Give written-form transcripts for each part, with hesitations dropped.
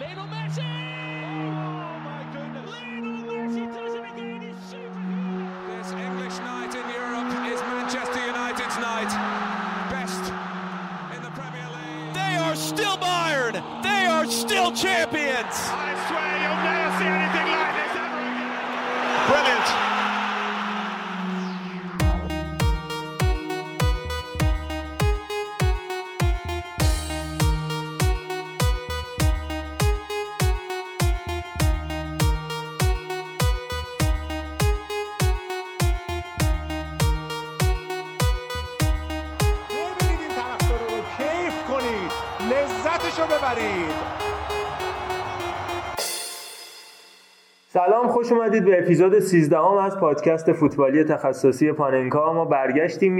Lionel Messi! Oh my goodness! Lionel Messi does it again, he's superhuman! This English night in Europe is Manchester United's night. Best in the Premier League. They are still Bayern! They are still champions! I swear you'll never see anything like this ever again! Brilliant! سلام، خوش اومدید به اپیزود 13 از پادکست فوتبالی تخصصی پاننکا. ما برگشتیم،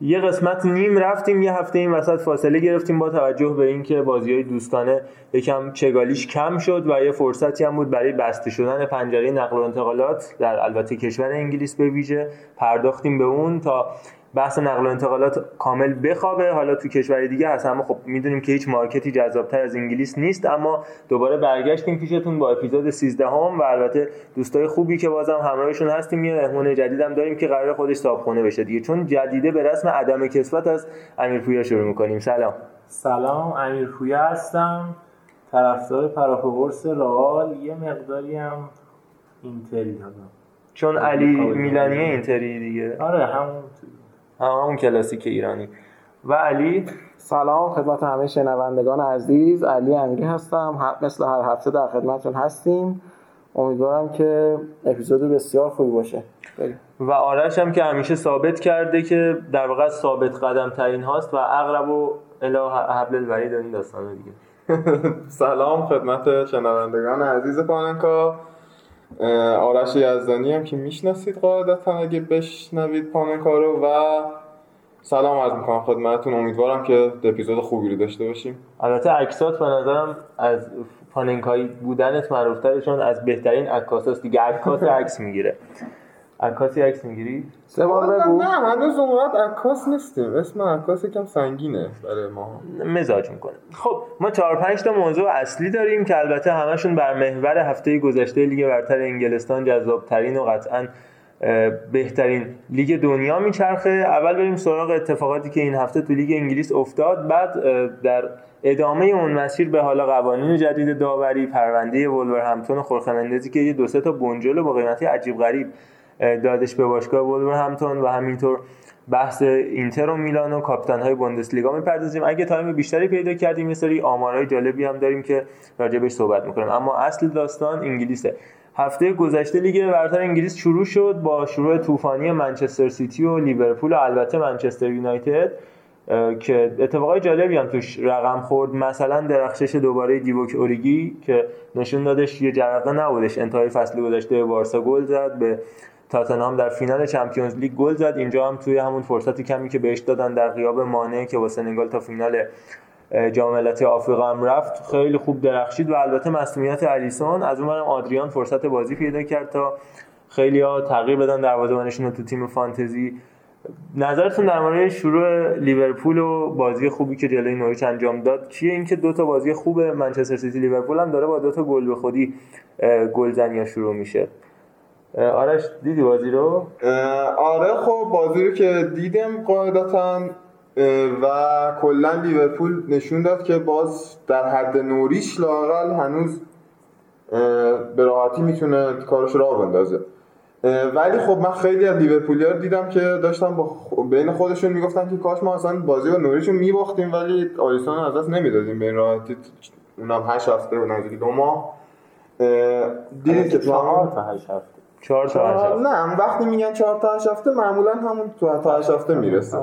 یه قسمت نیم رفتیم، یه هفته این وسط فاصله گرفتیم با توجه به اینکه بازی‌های دوستانه یکم چگالیش کم شد و یه فرصتی هم بود برای بسته شدن پنجره نقل و انتقالات در البته کشور انگلیس به ویژه. پرداختیم به اون تا بحث نقل و انتقالات کامل بخوابه. حالا تو کشور دیگه هست، اما خب میدونیم که هیچ مارکتی جذابتر از انگلیس نیست. اما دوباره برگشتیم پیشتون با اپیزود 13 و البته دوستای خوبی که بازم همراهشون هستیم. یه مهمون جدیدم داریم که قراره خودش صاحبخونه بشه دیگه، چون جدیده به رسم عدم کسوت. از امیر پویا شروع می‌کنیم. سلام، امیر پویا هستم، طرفدار پراپورس رئال، یه مقداری هم اینتری هستم چون علی میلانی اینتری دیگه. آره، همون کلاسیک ایرانی. و علی، سلام خدمت همه شنوندگان عزیز. علی امیری هستم، مثل هر هفته در خدمتتون هستیم. امیدوارم که اپیزود بسیار خوبی باشه. و آرش هم که همیشه ثابت کرده که در واقع ثابت قدم ترین هاست و اقرب و الی حبل الورید این داستانا دیگه. سلام خدمت شنوندگان عزیز پاننکا. آرش یزدانی هم که میشناسید قاعدتا اگه بشنوید پاننکا رو. و سلام عرض میکنم خدمتتون، امیدوارم که اپیزود خوبی رو داشته باشیم. البته عکسات به نظرم از پاننکایی بودنت معروف‌تره، چون از بهترین عکاساست دیگه. عکاس عکس میگیره. عکاسی عکس میگیری؟ سه بار بگو. نه، هنوز اونقدر عکاس نیستیم، اسم عکاس یکم سنگینه برای ما، مزاج میکنه. خب ما 4-5 تا موضوع اصلی داریم که البته همشون بر محور هفته گذشته لیگ برتر انگلستان، جذابترین و قطعاً بهترین لیگ دنیا میچرخه. اول بریم سراغ اتفاقاتی که این هفته تو لیگ انگلیس افتاد، بعد در ادامه اون مسیر به حالا قوانین جدید داوری، پرونده ولورهمپتون و خورخه مندزی که یه دو سه تا بنجل با قیمتی عجیب غریب دادش به باشگاه ولورهمپتون، و همینطور بحث اینتر و میلان و کاپیتان‌های بوندسلیگا می‌پردازیم. اگه تایم بیشتری پیدا کردیم یه سری آمارهای جالبی هم داریم که راجعش صحبت می‌کنیم، اما اصل داستان انگلیسه. هفته گذشته لیگ برتر انگلیس شروع شد با شروع طوفانی منچستر سیتی و لیورپول و البته منچستر یونایتد که اتفاقای جالبی هم توش رقم خورد. مثلا درخشش دوباره دیوک اوریگی که نشون دادش یه جرقه نبودش، انتهای فصل گذشته بارسا گل زد، به تاتنهام در فینال چمپیونز لیگ گل زد، اینجا هم توی همون فرصت کمی که بهش دادن در غیاب مانع که با سنگال تا فینال جام ملت‌های آفریقا هم رفت خیلی خوب درخشید. و البته مسئولیت الیسون، از اونورم آدریان فرصت بازی پیدا کرد تا خیلی‌ها تغییر بدن دروازه‌بانشون تو تیم فانتزی. نظرتون در مورد شروع لیورپول و بازی خوبی که جلوی نوریچ انجام داد چیه؟ اینکه دو تا بازی خوب منچستر سیتی لیورپول هم داره با دو تا گل به خودی گلزنی‌ها شروع میشه. آرش دیدی بازی رو؟ آره، خب بازی رو که دیدم قاعدتا و کلا لیورپول نشون داد که باز در حد نوریش لااقل هنوز به راحتی میتونه کارش رو راه بندازه. ولی خب من خیلی از لیورپولیا رو دیدم که داشتن بین خودشون میگفتن که کاش ما اصلا بازی با نوریش رو میباختیم ولی آلیسون رو از دست نمیدادیم به راحتی. اونم 8 هفته و نزدیک 2 ماه دیدید که 4 تا 8 هفته. نه، وقتی میگن 4 تا 8 هفته معمولا همون 4 تا 8 هفته میرسه.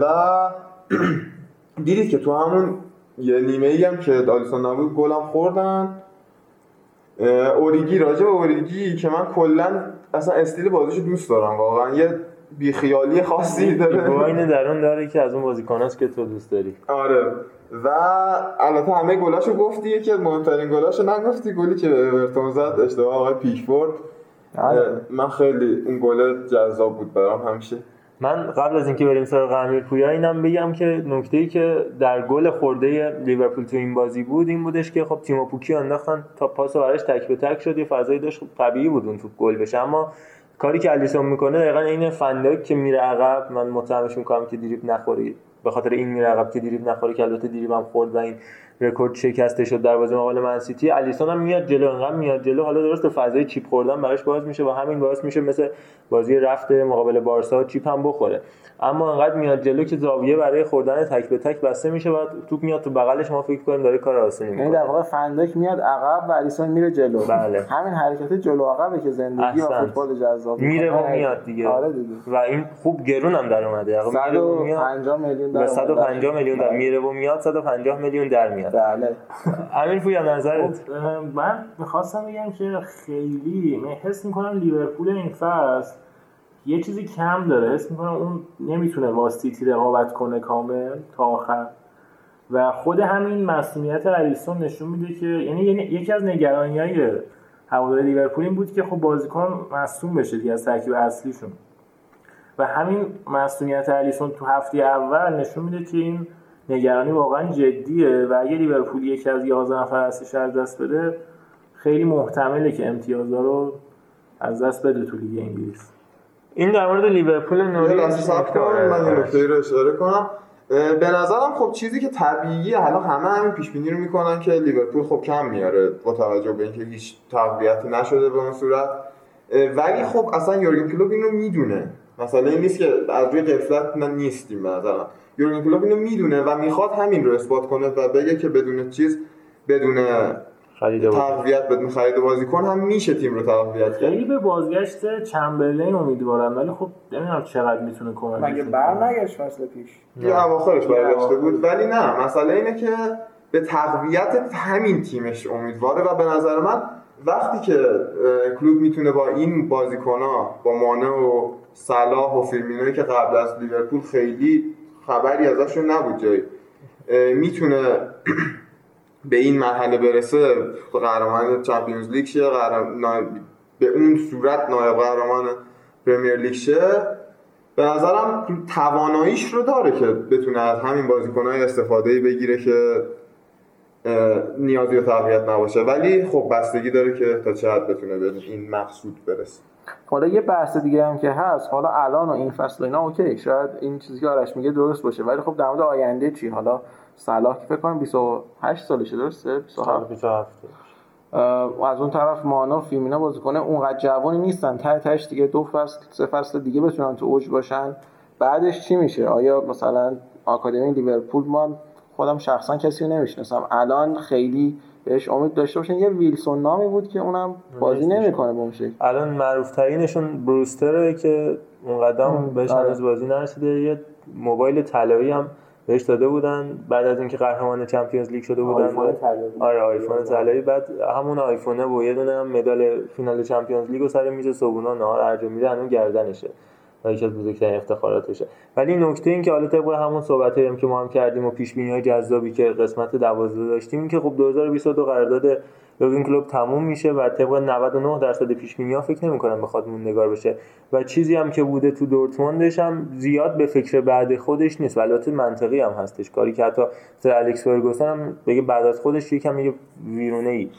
و دیدید که تو همون یه نیمه ای هم که آلیسون نبود گلم خوردن. اوریگی، راجع به اوریگی که من کلا اصلا استیل بازیشو دوست دارم، واقعا یه بیخیالی خاصی داره، گوینه درون داره که از اون بازیکناست که تو دوست داری. آره، و البته همه گلاشو گفتی، یکی از مهمترین گلاشو نگفتی، گلی که اورتون زد اشتباه آقای پیکفورد. من خیلی اون گل جذاب بود برام همیشه. من قبل از اینکه بریم سراغ امیرپویا اینم بگم که نکته‌ای که در گل خورده لیورپول تو این بازی بود این بودش که خب تیمو پوکی انداختن تا پاسو براش تک به تک شد، یه فضایی داشت، خب طبیعی بود اون توپ گل بشه. اما کاری که الیسون میکنه دقیقاً عین فندک که میره عقب، من متهمش میکنم که دریبل نخوری، به خاطر این میره عقب که دریبل نخوری که البته دریبلم خورد و این رکورد شکسته شد در بازی مقابل منسیتی. الیسون هم میاد جلو، انقدر میاد جلو، حالا درسته فضای چیپ خوردن براش باز میشه و همین باعث میشه مثل بازی رفت مقابل بارسا چیپ هم بخوره، اما انقدر میاد جلو که زاویه برای خوردن تک به تک بسته میشه و توپ میاد تو بغلش، ما فکر کنیم داره کار آسونی میکنه، یعنی در واقع فندک میاد عقب و الیسون میره جلو. بله. همین حرکت جلو عقبه که زندگی و فوتبال جذاب میره و میاد دیگه. آره دیگه. و این خوب گرون هم در اومده، یعنی 150 میلیون در 150 میلیون در میره و میاد 150 میلیون در میاد. بله. امیرپویا نظرت؟ من می‌خواستم بگم که خیلی من حس می‌کنم لیورپول این فصل یه چیزی کم داره، حس می‌کنم اون نمیتونه با سیتی رقابت کنه کامل تا آخر و خود همین مسئولیت الیسون نشون میده که یعنی یکی از نگرانی‌های هواداران لیورپول این بود که خب بازیکن مصدوم بشه دیگه از ترکیب اصلیشون و همین مسئولیت الیسون تو هفته اول نشون میده که این نگرانی واقعا جدیه و اگه لیورپول یکی از 11 نفر اصلیش از دست بده خیلی محتمله که امتیازها رو از دست بده تو لیگ انگلیس. این در مورد لیورپول نوری حساب کنم، من این نکته رو اشاره کنم. به نظرم خب چیزی که طبیعیه، حالا همه پیش بینی رو میکنن که لیورپول خب کم میاره با توجه به اینکه هیچ تقویتی نشده به اون صورت، ولی خب اصلا یورگن کلوپ اینو میدونه، مثلا این نیست که از روی قفلت من نیستیم، مثلا یورگن کلوپ اینو میدونه و میخواد همین رو اثبات کنه و بگه که بدون چیز، بدون تقویت، بدون خرید بازیکن هم میشه تیم رو تقویت کرد. خیلی به بازگشت چمبرلین امیدوارم، ولی خب نمیدونم چقدر میتونه کمک کنه. مگه برنگشت فصل پیش؟ یه اواخرش برگشته بود، ولی نه، مسئله اینه که به تقویت همین تیمش امیدواره و به نظر من وقتی که کلوب میتونه با این بازیکن‌ها، با مانه و صلاح و فیرمینوی که قبل از لیورپول خیلی خبری ازشون نبود جایی، میتونه به این مرحله برسه، قهرمان چمپیونز لیگ شه، به اون صورت نایب قهرمان پرمیر لیگ شه، به نظرم تواناییش رو داره که بتونه از همین بازیکن‌های استفاده بگیره که نیازی به تقویت نباشه، ولی خب بستگی داره که تا چه حد بتونه به این مقصود برسه. حالا یه بحث دیگه هم که هست، حالا الان و این فصل اینا اوکی، شاید این چیزی که آرش میگه درست باشه، ولی خب در مورد آینده چی؟ حالا صلاح که فکر کنم 28 سالشه، درسته؟ 27 از اون طرف مانو فیمینا بازیکن اونقدر جوانی نیستن، تهش دیگه 2 فصل 3 فصل دیگه بتونن تو اوج باشن، بعدش چی میشه؟ آیا مثلا آکادمی لیورپول، من خودم شخصا کسی رو نمیشناسم الان خیلی بهش امید داشته باشن، یه ویلسون نامی بود که اونم بازی نمیکنه به اون شکل. الان معروف ترینشون بروستره که اون قدم بهش هنوز بازی نرسیده، یه موبایل طلایی هم بهش داده بودن بعد از اینکه قهرمان چمپیونز لیگ شده بودن، آیفون طلایی، بعد همون آیفونه و یه دونه هم مدال فینال چمپیونز لیگ و سر میز صبحونه نهار ارجمی میده الان گردنشه، یکی از بزرگترین افتخاراتشه. ولی نکته این که حالا طبق همون صحبتایی هم که ما هم کردیم و پیش‌بینی‌های جذابی که قسمت 12 داشتیم، این که خب 2022 قرارداد یورگن کلوپ تموم میشه و طبق 99% پیش‌بینی‌ها فکر نمی‌کنم بخواد موندگار بشه و چیزی هم که بوده تو دورتموندش هم زیاد به فکر بعد خودش نیست، البته منطقی هم هستش، کاری که حتی سر الکس فرگوسن هم بگه بعد از خودش یکم یه ویرونه‌ای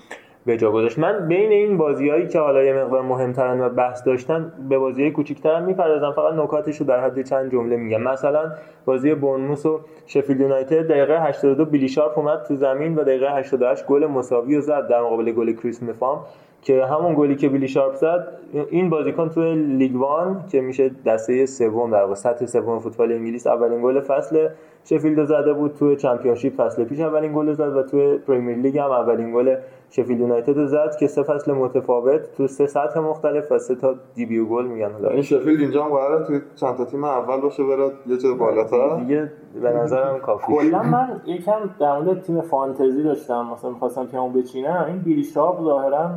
به جا گذاشت. من بین این بازیایی که حالا یه مقدار مهمترن و بحث داشتن به بازیای کوچیک‌تر می‌پردازم، فقط نکاتش رو در حد چند جمله میگم. مثلا بازی بورنموث و شفیلد یونایتد، دقیقه 82 بیلی شارپ اومد تو زمین و دقیقه 88 گل مساوی رو زد در مقابل گل کریس مفام، که همون گلی که بیلی شارپ زد، این بازیکن تو لیگ وان که میشه دسته سوم در واقع سطح سوم فوتبال انگلیس اولین گل فصل شفیلد زده بود، تو چمپیونشیپ فصل پیش اولین گل زد و تو پرمیر لیگ هم اولین گل شفیلد یونایتد زد که 3 فصل متفاوت تو 3 سطح مختلف و 3 تا دیبیو گل میگن. حالا این شفیلد اینجا هم قراره تو چند تا تیم اول باشه، بره یه چه بالاتر دیگه به نظرم کافی. کلا من یکم در مورد تیم فانتزی داشتم، مثلا می‌خواستم تیمو بچینم، این بیلی شاپ ظاهرا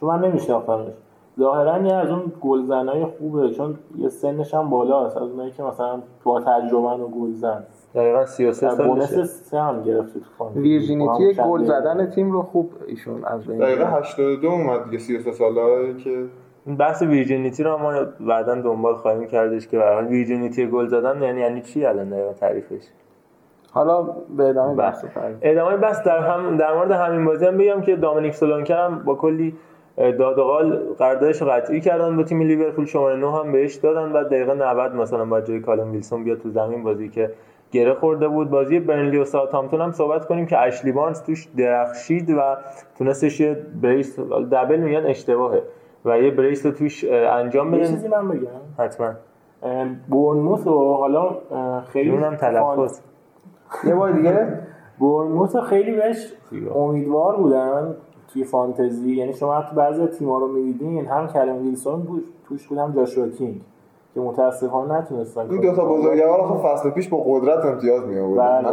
چون من نمی‌شناختمش، ظاهرا یه از اون گلزنای خوبه چون یه سنش هم بالاست، از اونایی که مثلا تو تجربه و گلزن دقیقاً 33 سال بونس هم گرفته تو فاند ویرجینیتی گل زدن تیم رو خوب ایشون از بین دقیقه 82 اومد دیگه، 33 سالایی که بحث ویرجینیتی رو ما بعداً دنبال خواهیم کردش که به هر حال ویرجینیتی گل زدن یعنی چی الان دقیقاً تعریفش. حالا به ادامه بحث در مورد همین بازی هم بگم که دامینیک سولانکه هم با کلی داد و قال قراردادش رو قطعی کردن با تیم لیورپول، شماره 9 هم بهش دادن، بعد دقیقه 90 مثلا با جای کالوم ویلسون بیاد تو زمین، بازی که گره خورده بود. بازی برنلی و ساوثهامپتون هم صحبت کنیم که اشلی بارنز توش درخشید و تونستش یه بریس، دبل میگن اشتباهه، و یه بریس رو توش انجام بده. چیزی من بگم حتما بورنموث و حالا خیلی اونم تلفظ یه بار دیگه بورنموث خیلی بهش امیدوار بودن توی فانتزی، یعنی شما حتی بعضی تیم‌ها رو می‌دیدین هم کلم ویلسون بود توش بود هم جاشوا کینگ که متأسفانه نتونستن. این دو تا بزرگوار خب فصل پیش با قدرت امتیاز می‌آوردن.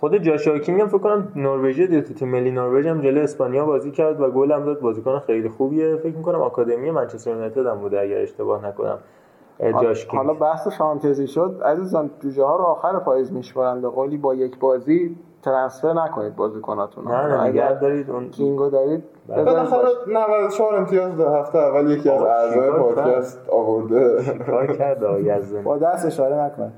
خود جاشوا کینگ هم فکر کنم نروژی دیگه تو تیم ملی نروژ هم جلوی اسپانیا بازی کرد و گل هم داد، بازیکن خیلی خوبیه، فکر می‌کنم آکادمی منچستر یونایتد هم بوده اگر اشتباه نکنم. حالا بحث فانتزی شد عزیزان، جوجه‌ها رو آخر پاییز می‌شورند و قولی با یک بازی ترانسفر نکنید بازیکناتون رو. نه اگر دارید اون کینگو دارید بالاخره 94 امتیاز در هفته اول یکی از اعضای پادکست آورده کار کرد یزدانی با دست اشاره نکن.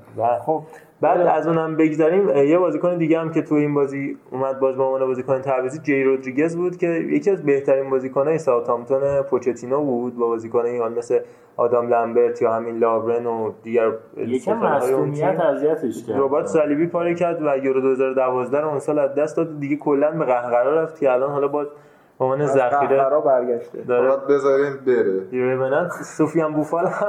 خب بعد از اونم بگذاریم، یه بازیکن دیگه هم که تو این بازی اومد باز با اون بازیکن تعویضی جی رودریگز بود که یکی از بهترین بازیکن‌های ساوثهامپتون پوچتینو بود، با بازیکن‌های مثل آدام لمبرت یا همین لابرن و دیگر یکم مسئولیت اذیتش کرد. ربات صلیبی پاره کرد و یورو 2012 رو اون سال از دست داد دیگه، کلاً به قهقرا رفت که الان حالا باز به عنوان ذخیره قهقرا برگشته. باید بذاریم بره. دیروز سفیان بوفال هم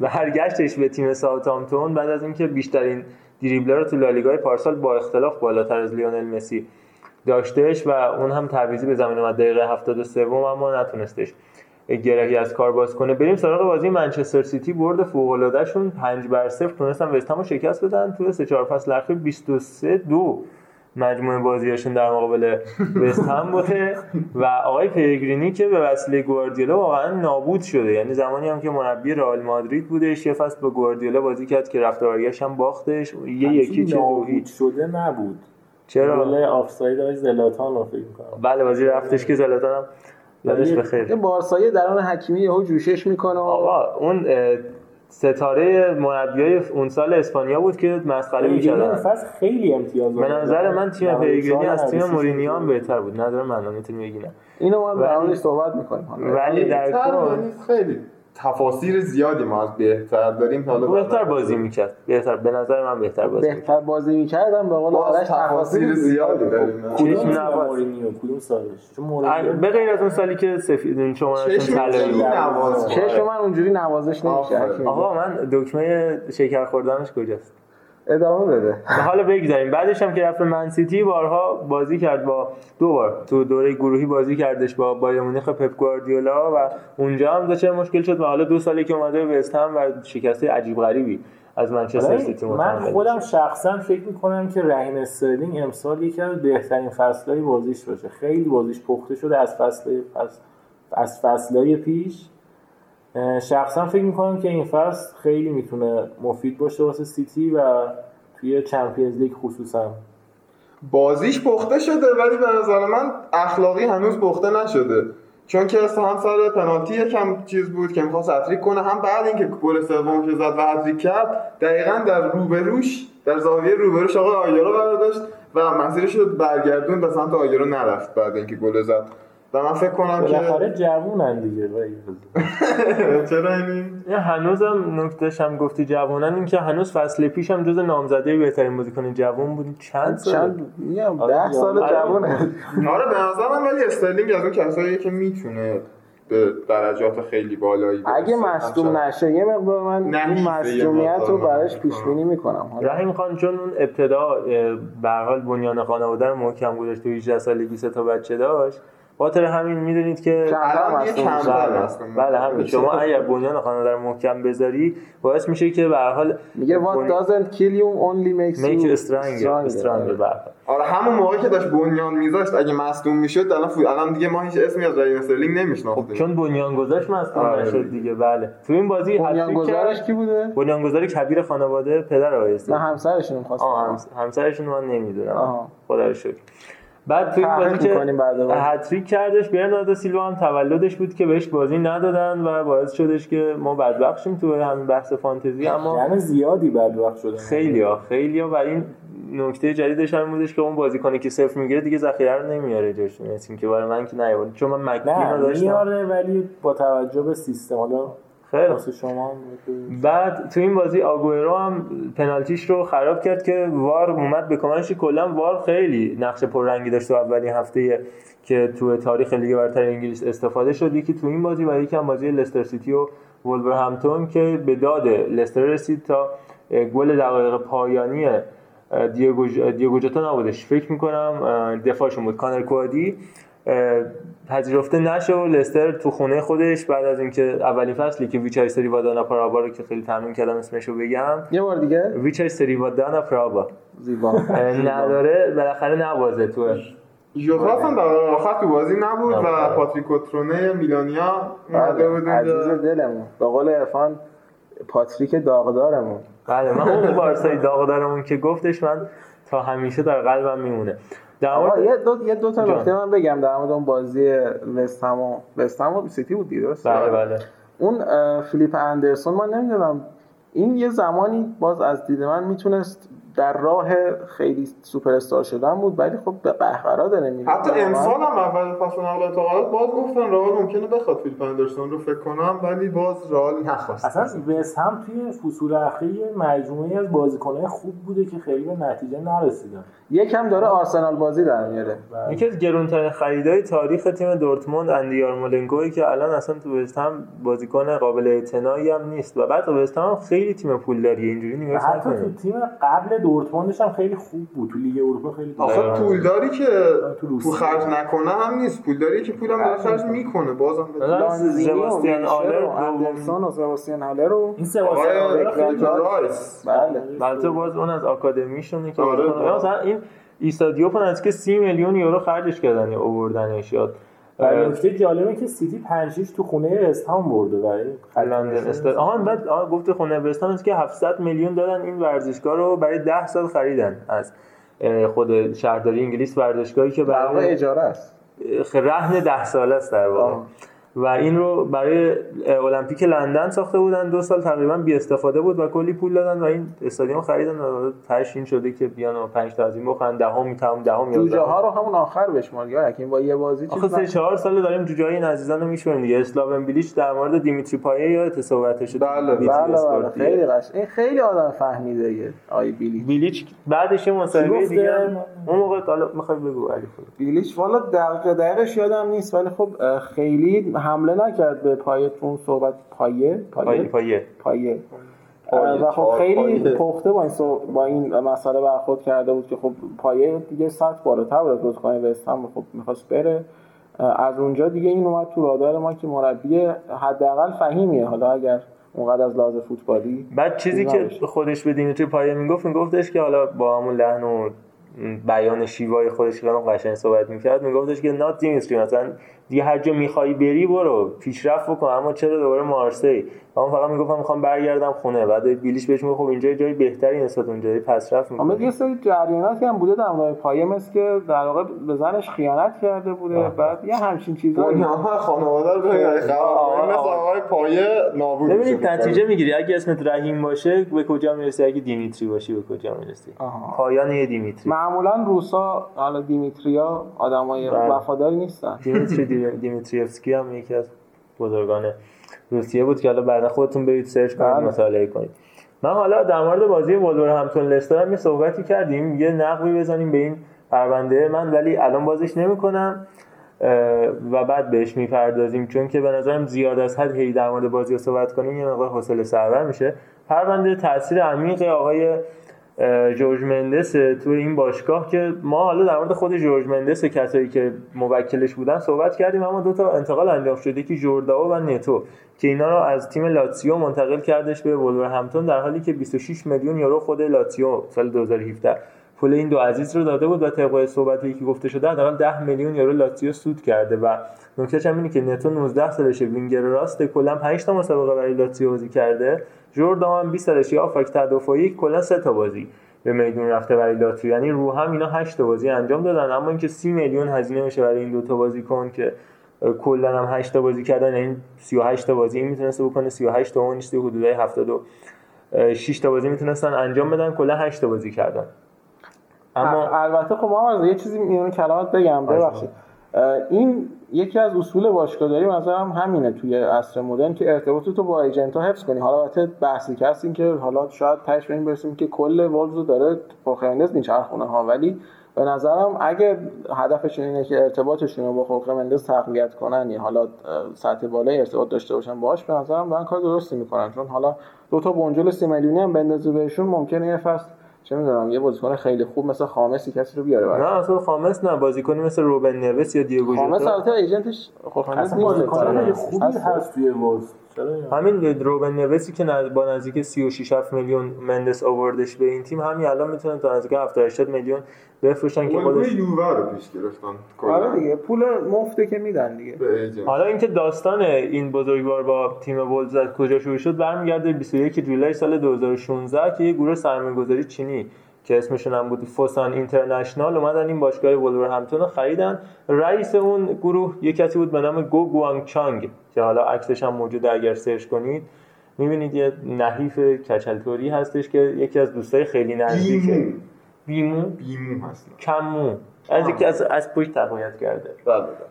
برگشتش به تیم ساوثهامپتون بعد از اینکه بیشترین دریبلر رو تو لالیگای پارسال با اختلاف بالاتر از لیونل مسی داشتهش و اون هم تعویضی به زمین اومد دقیقه 73 اما نتونستش گرهی از کار باز کنه. بریم سراغ بازی منچستر سیتی، برد فوق‌العاده شون 5-0 تونستن وستهم رو شکست بدن. تو 3-4 فصل اخیر 23-2 مجموعه بازیاشون در مقابل وستهم بوده و آقای پلگرینی که به وسیله گواردیولا واقعا نابود شده، یعنی زمانی هم که مربی رئال مادرید بودش یه فصل با گواردیولا بازی کرد که رفت و برگشت هم باختش یکی چه نابود شده نبود. چرا بله آفساید زلاتان رو فکر می‌کنم بله بازی رفتش که زلاتان هم یادش بخیر این بارسایی درون حکیمی یهو جوشش میکنه. آقا اون ستاره مربیای اون سال اسپانیا بود که مسخره می‌کردن. فصل خیلی امتیاز داشت. به نظر من تیم پلگرینی از تیم مورینیو هم بهتر بود. نظر من میتونم بگم. اینو ما در موردش صحبت می‌کنیم. ولی در کل خیلی تفاصیل زیادی ما از بهتر داریم. حالا بهتر بازی می‌کرد. بهتر به نظر من بهتر بازی می‌کردم به قول آرش تفاصیل زیادی داریم. کدوم مورینیو کدوم سالش؟ چون مورینیو به غیر از اون سالی که سفید شما نشون طلایی نواز چشم من اونجوری نوازش نمی‌شه. آقا من دکمه شکر خوردنش کجاست؟ ادامه بده. حالا بگذاریم. بعدش هم که رفت من سیتی بارها بازی کرد با دوبار تو دوره گروهی بازی کردش با بایر مونیخ پپ گواردیولا و اونجا هم دچار مشکل شد و حالا دو سالی که اومده وستهم و شکست عجیب غریبی از منچستر سیتی متعلق. من خودم شخصا فکر می‌کنم که رحیم استرلینگ امسال یکی از بهترین فصل‌های بازیش باشه. خیلی بازیش پخته شده از فصل‌های پیش. شخصا فکر میکنم که این فصل خیلی میتونه مفید باشه واسه سیتی و توی چمپیونز لیگ خصوصا بازیش پخته شده ولی به نظر من اخلاقی هنوز پخته نشده، چون که هم سر پنالتی یکم چیز بود که میخواست هتریک کنه، هم بعد اینکه گل سوم که زد و هتریک کرد دقیقاً در زاویه روبروش آقا آیرو برداشت و مسیرش رو برگردون به سمت آیرو نرفت بعد اینکه گل زد. و من فکر کنم که بالاخره جوونن دیگه چرا این هنوزم نکتهش هم گفتی جوونن، این که هنوز فصل پیش هم جز نامزدهای بهترین بازیکن جوان بود. چند میگم 10 سال جوونه. آره به نظرم ولی استرلینگ از اون کساییه که میتونه به درجات خیلی بالایی اگه مصدوم نشه یه مقدار من این مصدومیت رو براش پیش بینی میکنم. رحیم خان چون اون ابتدا به هر حال بنیان خانواده رو محکم گذاشت، تو 18 سالگی 3 تا بچه داشت، خاطر همین میدونید که الان یه کمتر بله همین شما اگر بنیان خانواده رو محکم بذاری باعث میشه که به هر حال میگه what doesn't kill you only makes you stronger. آره همون موقعی که داشت بنیان میذاشت اگه مصدوم میشد الان دیگه ما هیچ اسمی از رایان استرلینگ نمیشناختیم چون بنیان گذاشت مصدوم نشد دیگه. بله تو این بازی بنیان گذارش کی بوده؟ بنیان گذار کبیر خانواده پدر آیسته نه همسرشون. خواست همسرشون من نمیدونم خدا رو شکر. بعد فکر می‌کنیم بعدا هتریک کردش. برناردو سیلوا هم تولدش بود که بهش بازی ندادن و باعث شدش که ما بدبخت شیم تو همین بحث فانتزی. اما یعنی زیادی بدبخت شدن خیلیا و این نکته جدیدش هم بودش که اون بازیکنی که صفر میگیره دیگه ذخیره رو نمیاره جاش. میگم که برای من که نیاره، چون من مکتی نداشتم میاره، ولی با توجه به سیستم حالا واسه شما. بعد تو این بازی آگوئرو هم پنالتیش رو خراب کرد که وار اومد به کمانش. کلا وار خیلی نقش پررنگی داشت تو اولین هفته که تو تاریخ لیگ برتر انگلیس استفاده شد، یکی تو این بازی و یکی هم بازی لستر سیتی و وولورهمپتون که به داد لستر رسید تا گل دقایق پایانی دیگو جاتا نبودش، فکر میکنم دفاعشون بود، کانر کوادی، پذیرفته نشه و لستر تو خونه خودش بعد از اینکه اولین فصلی که ویچای سری وادانا پرابا رو که خیلی تمرین کردم اسمش رو بگم یه بار دیگه، ویچای سری وادانا پرابا زیبا نداره بالاخره نبازه تو یوزاس هم در آخر تو بازی نبود و پاتریکوترونه میلانیا اومده بود عزیز دلمون، به قول عرفان پاتریک داغدارمون. بله من اون بارسای داغدارمون که گفتش من تا همیشه در قلبم میمونه. یه دو تا نکته من بگم در مورد اون بازی وستهم و سیتی بود دیگه، درسته؟ بله. اون فیلیپ اندرسون من نمیدونم، این یه زمانی باز از دید من میتونست در راه خیلی سوپر استار شدن بود، ولی خب به قهرا داره میره. حتی امسال هم اول فصل نقل انتقالات باز گفتن رئال ممکنه بخواد فیلیپ اندرسون رو فکر کنم، ولی باز رئال نخواست. اساس وستهم توی فصول اخیر مجموعه‌ای از بازیکن‌های خوب بوده که خیلی به نتیجه نرسیدن. یکم داره آرسنال بازی در میاره. یکی از گرانترین خریدای تاریخ تیم دورتموند اندی یارمولنکوی که الان اصلا تو وستهم بازیکن قابل اعتنایی هم نیست و بعد وستهم خیلی تیم پولداریه، اینجوری نگاش نکنید. حتی تو تیم قبل دورتموندش هم خیلی خوب بود، تو لیگ اروپا خیلی آخه پولداری که تو خرج نکنه هم نیست، پولداری که پولم داره خرج میکنه بازم سباستین آلر و سباستین هالر رو این سباستین رایس. بله البته باز اون از آکادمیشونه که مثلا این ایستادیوپ از که 30 میلیون یورو خرجش کردن آوردنش یاد. ولی نکته جالبه که سیتی 5-6 تو خونه وستهم برده برای لندن بعد گفت خونه وستهم است که 700 میلیون دادن این ورزشگاه رو برای 10 سال خریدن از خود شهرداری انگلیس، ورزشگاهی که برای اجاره است، رهن 10 ساله است در واقع و این رو برای المپیک لندن ساخته بودن، 2 سال تقریبا بی استفاده بود و کلی پول دادن و این استادیوم خریدن و تاش این شده که بیان و 5 تا از این بخرن، دهم جوجه ها رو همون آخر بشمار یا یعنی با یه بازی چیز آخه 3-4 ساله داریم جوجه های این عزیزان رو میشوریم دیگه. اسلاوین بیلیچ در مورد دیمیتری پایه یا تصاویرش شده بله خیلی قشنگ، این خیلی آدم فهمیده دیگه آی بیلیچ بعدش مسابقه دیگه اون موقع حالا میخوای بگو علی خود بیلیچ والا دقیقش یادم نیست ولی خب خیلی حمله نکرد به پایتون صحبت پایه و خب خیلی پخته با این مسئله برخورد کرده بود که خب پایه دیگه سخت بالاتر بود از بازیکن وستهم، خب می‌خواست بره از اونجا دیگه، این اومد تو رادار ما که مربی حداقل فهمیه، حالا اگر اونقدر از لحاظ فوتبالی. بعد چیزی که خودش به دیمیتری پایه میگفتش که حالا با همون لحن و بیان شیوای خودش که اون قشنگ صحبت می‌کرد، میگفتش که نات دیمیتری مثلا دیگه هر جا می‌خوای بری برو پیشرفت بکن، اما چرا دوباره مارسی؟ من فقط میگفتم می‌خوام برگردم خونه. بعد بیلیش بهش میگه خب اینجا جای بهتری نسبت اونجایی پس رفت می‌کنه. اما یه سری جریاناتی هم بوده در مورد پایم است که در واقع به زنش خیانت کرده بوده بعد یه همچین چیزا خانواده رو خراب مثل آقای پایه نابود شد. ببینید نتیجه می‌گیری اگه اسمت رحیم باشه به کجا میرسی، اگه دیمیتری باشی به کجا میرسی. پایان دیمیتری معمولاً روسا حالا دیمیتریا آدمای وفاداری نیستن. دیمیتریفسکی هم یکی از بزرگان روسیه بود که حالا بعدا خودتون برید سرچ کنید مطالعه کنید. من حالا در مورد بازی وولورهمپتون لستر هم یه صحبتی کردیم، یه نقبی بزنیم به این پرونده من، ولی الان بازش نمی‌کنم و بعد بهش می‌پردازیم چون که به نظرم زیاد از حد هی در مورد بازی صحبت کنیم یه مقدار حوصله سربر میشه. پرونده تاثیر عمیق آقای جورج مندس تو این باشگاه که ما حالا در مورد خود جورج مندس و کسایی که موکلش بودن صحبت کردیم، اما 2 تا انتقال انجام شده که جوردائو و نتو که اینا رو از تیم لاتسیو منتقل کردش به وولورهمپتون در حالی که 26 میلیون یورو خود لاتسیو سال 2017 پول این دو عزیز رو داده بود و طبق صحبتی که گفته شده حداقل 10 میلیون یورو لاتزیو سود کرده و نکتهش هم اینه که نتو 19 سالشه، وینگر راست، کلا 5 تا مسابقه برای لاتزیو بازی کرده. ژوردان 20 سالشه، آفک تدافعی، کلا 3 تا بازی به میدون رفته برای لاتزیو، یعنی رو هم اینا 8 تا بازی انجام دادن. اما اینکه 30 میلیون هزینه میشه برای این دو تا بازیکن که کلا هم 8 تا بازی کردن، یعنی 38 تا بازی میتونسته بکنه، 38 تا اون نیست، حدود 76 تا بازی میتونستان انجام بدن، کلا 8 تا بازی کردن. اما البته خب ما یه چیزی میون کلامات بگم، ببخشید، این یکی از اصول باشگاهداری مثلا همینه توی عصر مدرن که ارتباط تو با ایجنت ها حفظ کنی. حالا البته بحثی که هست این که حالا شاید تاش بریم برسیم که کل والز رو داره خوخمندز میچرخونه ها، ولی به نظرم اگه هدفشون اینه که ارتباطشون رو با خوخمندز تقویت کنن یا حالا سطح بالای ارتباط داشته باشن باهاش، به نظرم دارن کار درستی میکنن، چون حالا دو تا بنجل 3 میلیونی هم بندازه بهشون ممکنه یه فصل چه می‌دونم یه بازیکن خیلی خوب مثل خامسی کسی رو بیاره برات. نه اصلا خامس نه، بازیکنی مثل روبن نویس یا دیگو ژوتا. خامس البته ایجنتش خامس بازیکن خوبی هست توی وز. همین روبن نویسی که با نزدیک 36 میلیون مندس آوردش به این تیم، همین الان میتونن تا نزدیک 70 میلیون بفروشن که خودش یووه رو پیش گرفتن. آره دیگه، پول مفته که میدن دیگه. حالا اینکه داستان این بزرگوار با تیم وولز از کجا شروع شد برمیگرده 21 جولای سال 2016 که یه گروه سرمایه‌گذاری چینی که اسمشون هم بود فوسان اینترنشنال اومدن این باشگاه ولورهمپتون رو خریدن. رئیس اون گروه یک کسی بود به نام گو گوانگ چانگ که حالا عکسش هم موجوده، اگر سرچ کنید می‌بینید یه نحیف کچلتوری هستش که یکی از دوستای خیلی نزدیکه بیمو هست، کمو از یکی از پشت تقویت کرده.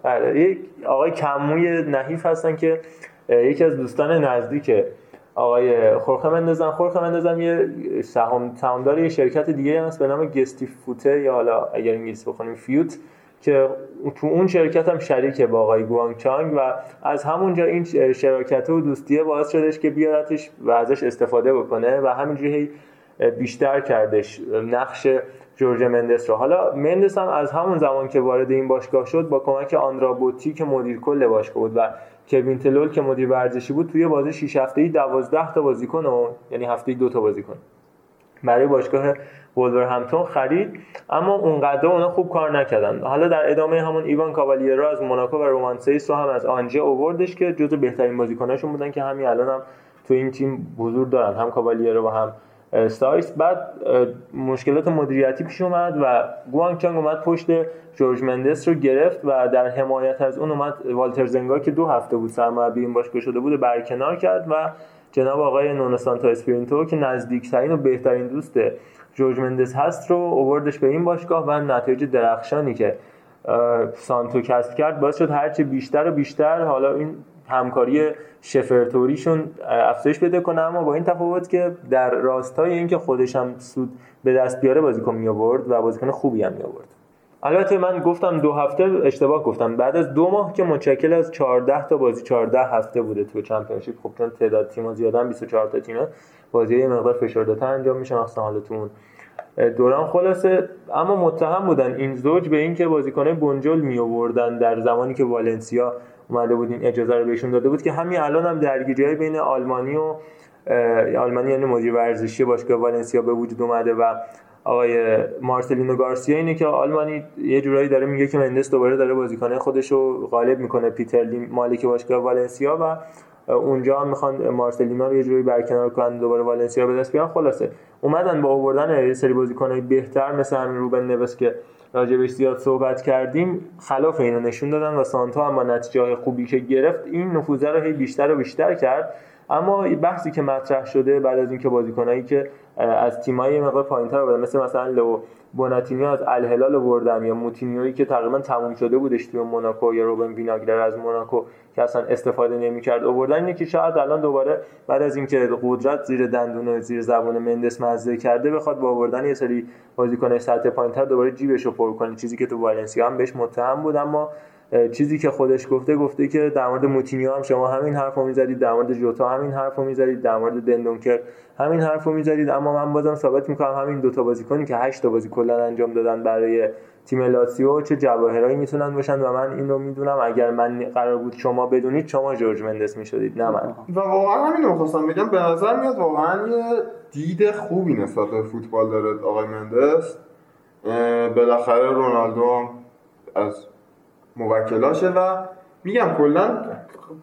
بله یک آقای کموی نحیف هستن که یکی از دوستان نزدیکه آقای خورخمندزن یه سهامدار یه شرکت دیگه هست به نام گستی فوته یا حالا اگر انگلیسی بخونیم فیوت که تو اون شرکت هم شریکه با آقای گوانگ چانگ و از همونجا این شراکت و دوستیه باعث شدش که بیارتش و ازش استفاده بکنه و همینجوری بیشتر کردش نقش جورج مندس رو. حالا مندس هم از همون زمان که وارد این باشگاه شد با کمک آندرا بوتی که مدیر کل باشگاه بود و کوین تلول که مدیر ورزشی بود توی بازی 6 هفته‌ای 12 تا بازیکن و یعنی هفته‌ای 2 تا بازیکن برای باشگاه ولورهمپتون خرید، اما اونقدر اونا خوب کار نکردن. حالا در ادامه همون ایوان کاوالیرو از موناکو و رومانسیس رو هم از آنژه آوردش که جزو بهترین بازیکناشون بودن که همین الانم تو این تیم حضور دارن، هم کاوالیرو و هم استایس. بعد مشکلات مدیریتی پیش اومد و گوانگ چانگ اومد پشت جورج مندس رو گرفت و در حمایت از اون اومد والتر زنگا که 2 هفته بود سرمربی این باشگاه شده بود برکنار کرد و جناب آقای نونو سانتا اسپرینتو که نزدیک‌ترین و بهترین دوست جورج مندس هست رو آوردش به این باشگاه و نتایج درخشانی که سانتو کسب کرد باعث شد هرچه بیشتر و بیشتر حالا این همکاری شفرتوریشون افزایش بده کنه، اما با این تفاوت که در راستای اینکه خودش هم سود به دست بیاره بازیکن می آورد و بازیکن خوبی هم می آورد. البته من گفتم 2 هفته اشتباه گفتم، بعد از 2 ماه که متشکل از 14 تا بازی 14 هفته بوده تو چمپیونشیپ، خب چون تعداد تیم‌ها زیادن 24 تا تیمه بازی یه مقدار فشرده‌تر انجام میشه مثلا حالتون دوران خلاصه. اما متهم بودن این زوج به اینکه بازیکن‌های بنجل می آوردن در زمانی که والنسیا اومده بود، این اجازه رو بهشون داده بود که همین الان هم درگیری‌های بین آلمانی یعنی مدیر ورزشی باشگاه والنسیا به وجود اومده و آقای مارسلینو گارسیا اینه که آلمانی یه جورایی داره میگه که مندس دوباره داره بازیکنه خودش رو غالب میکنه، پیتر لیم مالک باشگاه والنسیا، و اونجا هم میخوان مارسلینو رو یه جوری برکنار کنن دوباره والنسیا به دست بیان. خلاصه اومدن با آوردن یه سری بازیکنای بهتر مثل همین روبن نویس که راجبش زیاد صحبت کردیم خلاف اینو نشون دادن و سانتا هم با نتیجه خوبی که گرفت این نفوذ رو هی بیشتر و بیشتر کرد. اما بحثی که مطرح شده بعد از اینکه بازیکنایی که از تیمای مقدار پایین‌تر اومدن مثلا لو بوناتینی از الهلال آوردن یا موتینیویی که تقریبا تموم شده بودش توی موناکو یا روبن ویناگرر از موناکو که اصلا استفاده نمی‌کرد آوردن، اینه که شاید الان دوباره بعد از اینکه قدرت زیر دندون و زیر زبان مندس مزه کرده بخواد با آوردن یه سری بازیکن‌های سطح پایین‌تر دوباره جیبش رو پر کنه، چیزی که تو والنسیا هم بهش متهم بود. اما چیزی که خودش گفته که در مورد موتینیو هم شما همین حرفو می‌زدید، در مورد ژوتا همین حرفو می‌زدید، در مورد دندونکر همین حرفو می‌زدید، اما من بازم ثابت می‌کنم همین دوتا بازیکنی که 8 تا بازی کلا انجام دادن برای تیم لاتزیو چه جواهرایی میتونن باشن و من اینو میدونم. اگر من قرار بود شما بدونید شما جورج مندس می‌شدید، نه من. و واقعا همینو می‌خواستم بگم، به نظر میاد واقعا یه دید خوبی نسبت به فوتبال داره آقای مندس بالاخره رونالدو از موکلاشه و میگم کلا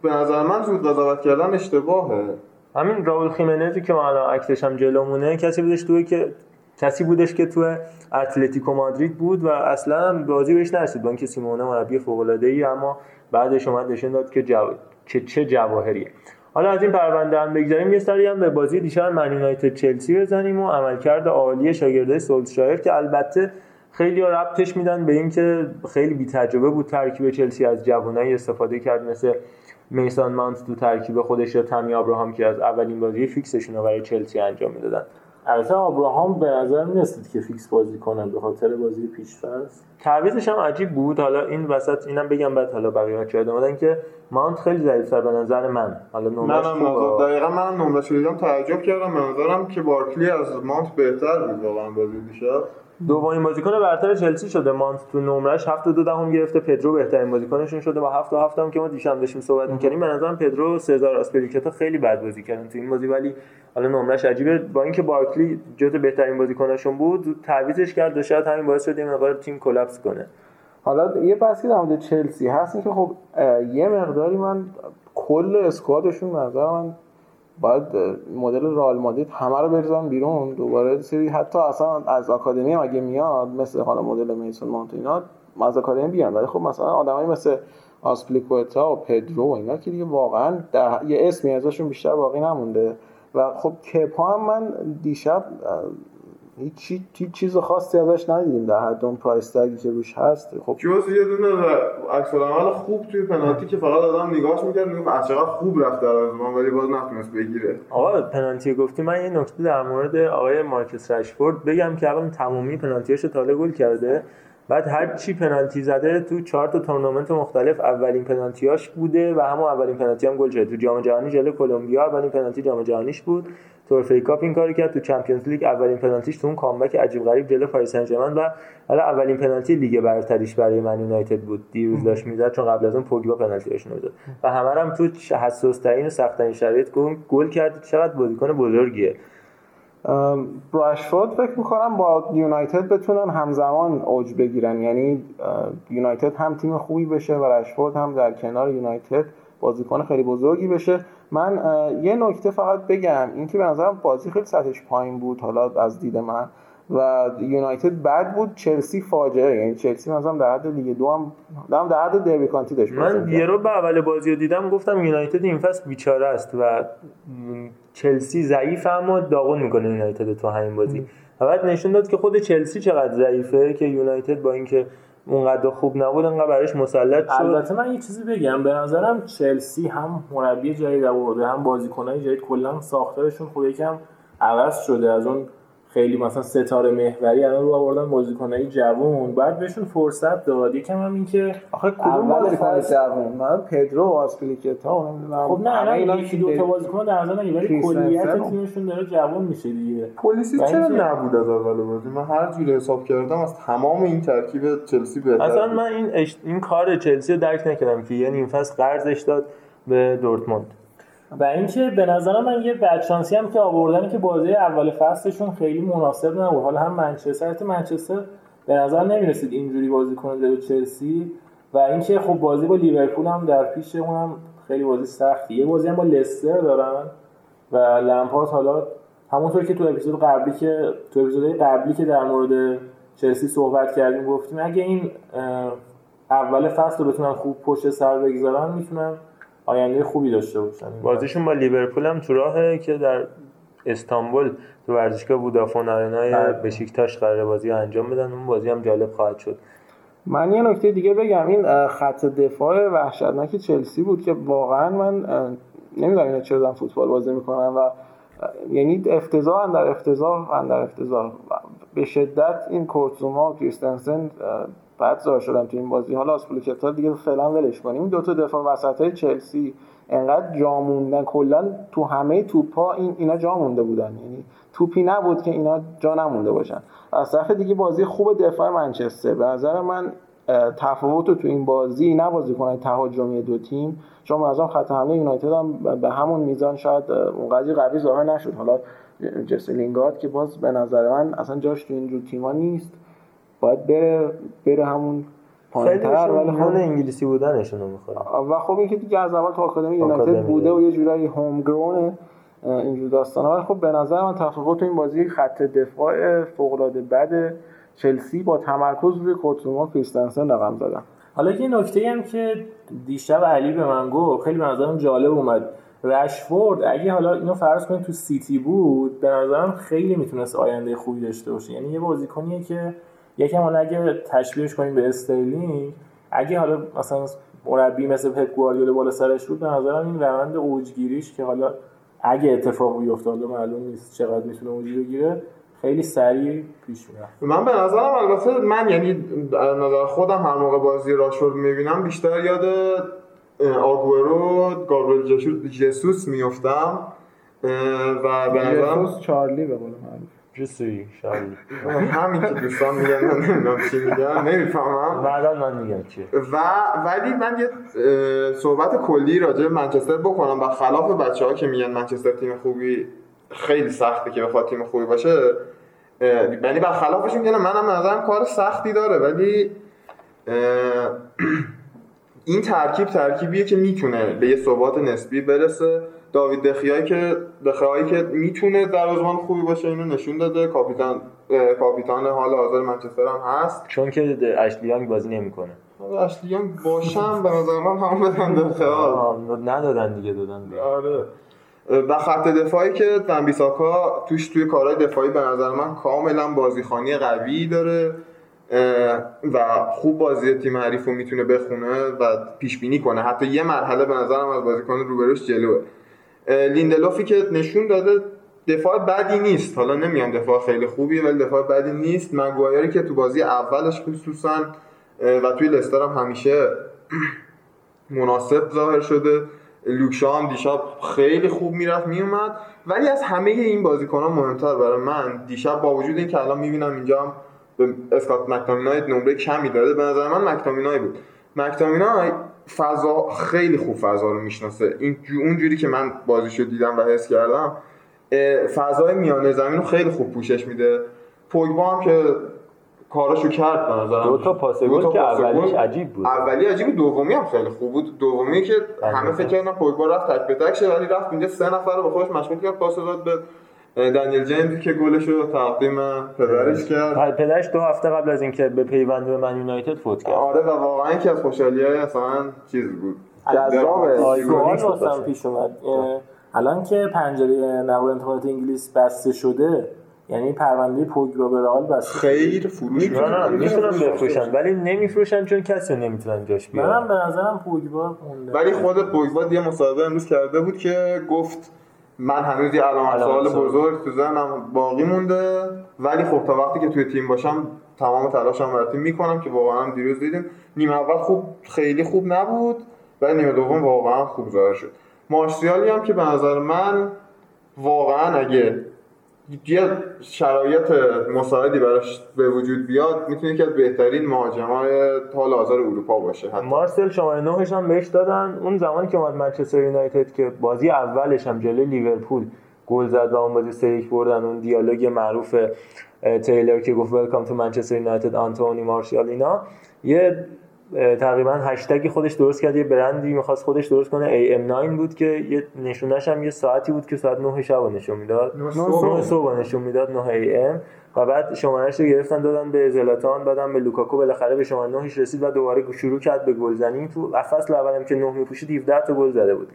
به نظر من زود قضاوت کردن اشتباهه. همین راول خیمنزی که الان عکسش هم جلومونه کسی بودش که تو اتلتیکو مادرید بود و اصلا بازی بهش نرسید با اینکه سیمونه مربی فوق‌العاده‌ای، اما بعدش اومد نشون داد که چه جواهریه. حالا از این پرونده هم بگذاریم یه سری هم به بازی دیشب من یونایتد چلسی بزنیم و عملکرد عالی شاگردای سولشایر که البته خیلی ربطش میدن به اینکه خیلی بی‌تجربه بود. ترکیب چلسی از جوانایی استفاده کرد مثل میسان مانت تو ترکیب خودش یا تامی ابراهام که از اولین بازی فیکسشون رو برای چلسی انجام میدادن. البته ابراهام به نظر نمی‌رسید که فیکس بازی کنه به خاطر بازی پیش‌فصل. تعویضش هم عجیب بود. حالا این وسط اینم بگم بعد حالا بقیه‌ها چه دادن که مانت خیلی ضعیف‌تر به نظر من. حالا نمره‌اش خوبه. دقیقاً منم نمره‌اش دیدم تعجب کردم، به نظرم که بارکلی از مانت بهتر بود واقعاً بازی دیشب. دومین بازیکن برتر چلسی شده، مانت تو نمره‌اش 7.2 گرفته، پدرو بهترین بازیکنشون شده با 7.7 که ما دیشب داشتیم صحبت می‌کردیم. به نظرم پدرو سزار آسپریکتا خیلی بد بازی کردن تو این بازی، ولی حالا نمره‌اش عجیبه با اینکه بارکلی جز بهترین بازیکناشون بود تعویضش کرد و شاید همین باعث شد این مقدار تیم کلاپس کنه. حالا یه بحثی در مورد چلسی هست اینکه خب یه مقداری من کل اسکوادشون مثلا باید مدل رئال مادرید همه رو بریزن بیرون دوباره سری، حتی اصلا از آکادمی هم اگه میاد مثل حالا مدل میسون مانت اینا از آکادمی بیان، ولی خب مثلا آدمایی مثل آسپلیکوئتا و پدرو و اینا که دیگه واقعا یه اسمی ازشون بیشتر باقی نمونده. و خب کپا هم من دیشب هیچ چیز خاصی ازش ندیدیم در حد اون پرایس تگی که روش هست. خب جز یه دونه عکس العمل خوب توی پنالتی که فقط آدم نگاهش می‌کرد میگفت عجب خوب رفت در از من، ولی باز نتونست بگیره. آقا پنالتی گفتی، من یه نکته در مورد آقای مارکوس رشفورد بگم که الان تمامی پنالتی‌هاش رو تاله گل کرده، بعد هر چی پنالتی زده تو 4 تا تورنمنت مختلف اولین پنالتی‌هاش بوده و همون اولین پنالتی هم گل شده. تو جام جهانی جلوی کلمبیا اولین پنالتی جام جهانیش بود، تو فی کاپ این کارو کرد، تو چمپیونز لیگ اولین پنالتیش تو اون کامبک عجیب غریب جلوی پاریس سن ژرمن و حالا اولین پنالتی لیگ برتریش برای من یونایتد بود دیروز داشت میزد، چون قبل از اون پوگبا پنالتیش نمیزد و همه هم تو حساس ترین و سخت ترین شرایط گل کرد. چقدر بازیکن بزرگیه رشفورد. فکر می‌کنم با یونایتد بتونن همزمان اوج بگیرن، یعنی یونایتد هم تیم خوبی بشه و رشفورد هم در کنار یونایتد بازیکن خیلی بزرگی بشه. من یه نکته فقط بگم اینکه به نظرم بازی خیلی سطحش پایین بود حالا از دید من و یونایتد بد بود، چلسی فاجعه. یعنی چلسی مثلا در حد لیگ 2 هم در حد دربی کانتی داشت. من یه رو به اول بازی رو دیدم گفتم یونایتد این فصل بیچاره است و چلسی ضعیفه اما داغون میکنه یونایتد تو همین بازی و بعد نشون داد که خود چلسی چقدر ضعیفه که یونایتد با اینکه اونقدر خوب نبود انقدر برایش مسلط شد. البته من یه چیزی بگم، به نظرم چلسی هم مربی جدید آورده هم بازیکنای جدید، کلا ساختارشون خود یکم عوض شده. از اون خیلی مثلا ستاره محوری الان رو آوردن بازیکنای جوان، بعد بهشون فرصت داد یکم هم اینکه آخه کدوم بازیکن جوان من پدرو و آسپلیکوئتا اونم خب نه اینا یکی دو تا بازیکن در نظر نگیر ولی کلیت تیمشون داره جوان میشه دیگه. پلیسی چرا نبود از اول بازی؟ من هر جوری حساب کردم از تمام این ترکیب چلسی بهتر اصلا من این کار چلسی رو درک نکردم که یعنی این فصل قرضش داد به دورتموند. و اینکه به نظر من یه بدشانسی هم که آوردن که بازی اول فصلشون خیلی مناسب نبود. حالا هم منچستر به نظر نمی‌رسید اینجوری بازی کنه جلوی چلسی و اینکه خب بازی با لیورپول هم در پیشه، اونم خیلی بازی سختیه. بازی هم با لستر دارن و لمپارد حالا همونطور که تو اپیزود قبلی که در مورد چلسی صحبت کردیم گفتیم اگه این اول فصل رو بتونن خوب پشت سر بگذارن میتونن آینده خوبی داشته باشن. بازیشون با لیورپول هم تو راهه که در استانبول تو ورزشگاه بودافون آرنای بشیکتاش قراره بازی انجام بدن، اون بازی هم جالب خواهد شد. من یه نکته دیگه بگم، این خط دفاع وحشتناک چلسی بود که واقعا من نمیدونم اینا چرا دارن فوتبال بازی میکنن و یعنی افتضاح به شدت. این کورتزوما و کریستنسن بعد زار شدم تو این بازی. حالا آسپلیکوئتا دیگه فعلا ولش کنیم. دو تا دفاع وسطای چلسی انقدر جا موندن، کلا تو همه توپا اینا جا مونده بودن، یعنی توپی نبود که اینا جا نمونده باشن. از طرف دیگه بازی خوب دفاع منچستر، به نظر من تفاوت تو این بازی نه بازیکن‌های تهاجمی دو تیم، چون مثلا خط حمله یونایتد هم به همون میزان شاید اونقدر قوی ظاهر نشد. حالا جس لینگارد که باز به نظر من اصلا جاش تو این جور تیم‌ها نیست باید بره همون پایین‌تر، ولی حال انگلیسی بودنشون رو می‌خوره. و خب اینکه دیگه از اول تا آکادمی یونایتد بوده و یه جورایی هوم گرون اینجور داستانا. ولی خب به نظر من تفاوت تو این بازی خط دفاع فوق‌العاده بده چلسی با تمرکز روی کوتوما کریستنسن رقم زدن. حالا یه نکته هم که دیشب علی به من گفت خیلی به نظرم جالب اومد، رشفورد اگه حالا اینو فرض کنیم تو سیتی بود به نظرم خیلی میتونست آینده خوبی داشته باشه. یعنی یه بازیکنیه که یکم حالا اگه تشبیهش کنیم به استرلینگ، اگه حالا مثلا مربی مثل پپ گواردیولا بالا سرش بود به نظرم این روند اوجگیریش که حالا اگه اتفاقی بیفته حالا معلوم نیست چقدر میتونه اوج بگیره، خیلی سریع پیش میره. من به نظرم البته من یعنی نظر خودم هر موقع بازی راشفورد میبینم بیشتر یاد آگورو، گابریل جسوس میافتم و به نظرم جسوس چارلی به قول معروف جسوی چارلی همین که دوستان میگن من نمیدونم چی میگن، نمیفهمم بعدا من میگم چی. ولی من یه صحبت کلی راجع به منچستر بکنم، با خلاف بچه‌ها که میگن منچستر تیم خوبی خیلی سخته که بخواد تیم خوبی باشه، یعنی برخلافش میگم منم نظرم کار سختی داره، ولی این ترکیبیه که میتونه به یه ثبات نسبی برسه. داوید دخیایی که میتونه دروازه‌بان خوبی باشه اینو نشون داده، کاپیتان حال حاضر منچستر هم هست، چون که اشلی یانگ بازی نمیکنه. اشلی یانگ باشم به نظر من همون بدن دخیایی ندادن دیگه، دادن دیگه. آره و خط دفاعی که دنبیساکا توی کارهای دفاعی به نظر من کاملا بازیخوانی قوی داره و خوب بازی تیم حریف رو میتونه بخونه و پیش بینی کنه، حتی یه مرحله به نظرم از بازیکن روبروش جلوه. لیندلوفی که نشون داده دفاع بدی نیست، حالا نمیگم دفاع خیلی خوبیه ولی دفاع بدی نیست. مگوایری که تو بازی اولش خصوصا و توی لستر هم همیشه مناسب ظاهر شده، لوکشا هم دیشب خیلی خوب میرفت میومد. ولی از همه این بازیکنان مهمتر برای من دیشب با وجود این که الان میبینم اینجا هم اسکات مک‌تامینای نمره کمی داده، به نظر من مک‌تامینای بود. مک‌تامینای فضا خیلی خوب فضا رو میشناسه، این اونجوری که من بازیشو دیدم و حس کردم فضای میانه زمین رو خیلی خوب پوشش میده. پوگبا هم که کاراشو کرد به نظرم، دو تا پاس گل که اولیش عجیب بود، دومی هم خیلی خوب بود. دومی که همه فکر کردن پوگبا رفت تک به تک شه، ولی رفت اینجا سه نفر رو به خودش مشغول کرد، پاس داد به دنیل جیمز که گلشو تقدیم پدرش کرد. پدرش 2 هفته قبل از اینکه به پیوند به من یونایتد فوت کرد. آره و واقعا که از خوشحالی‌های اصلا چیز بود. جذابه. سوال واسم پیش اومد. الان که پنجره نقل انتقالات انگلیس بسته شده، یعنی پرونده پوگبا به رئال بس خیر فروش میتونن بفروشن، ولی نمیفروشن چون کسی نمیتونن جاش بیاره. منم به نظرم پوگبا مونده. ولی خود پوگبا یه مصاحبه امروز کرده بود که گفت من هنوز یه علامت سوال بزرگ تو ذهنم باقی مونده، ولی خب تا وقتی که توی تیم باشم تمام تلاشم برای تیم میکنم. که واقعا هم دیروز دیدیم نیمه اول خیلی خوب نبود ولی نیمه دوم واقعا خوب ظاهر شد. مارسیالی هم که به نظر من واقعا اگه یه شرایط مساعدی براش به وجود بیاد میتونه یکی از بهترین مهاجمای حال حاضر اروپا باشه. مارسل شماره 9ش هم بهش دادن، اون زمانی که اومد منچستر یونایتد که بازی اولش هم جلوی لیورپول گل زد و اون بازی 3-1 بردن، اون دیالوگ معروف تیلر که گفت ویلکام تو منچستر یونایتد آنتونی مارسیال، اینا یه تقریبا هشتگ خودش درست کرد، یه برندی می‌خواست خودش درست کنه. AM9 بود که یه نشونش هم یه ساعتی بود که ساعت 9 شب نشون میداد، 9 صبح نشون میداد 9 AM، و بعد شماره‌اش رو گرفتن دادن به زلاتان، بعدم به لوکاکو، بالاخره به شماره 9ش رسید و دوباره شروع کرد به گلزنی. تو فصل اولم که 9 می‌پوشید 17 تا گل زده بود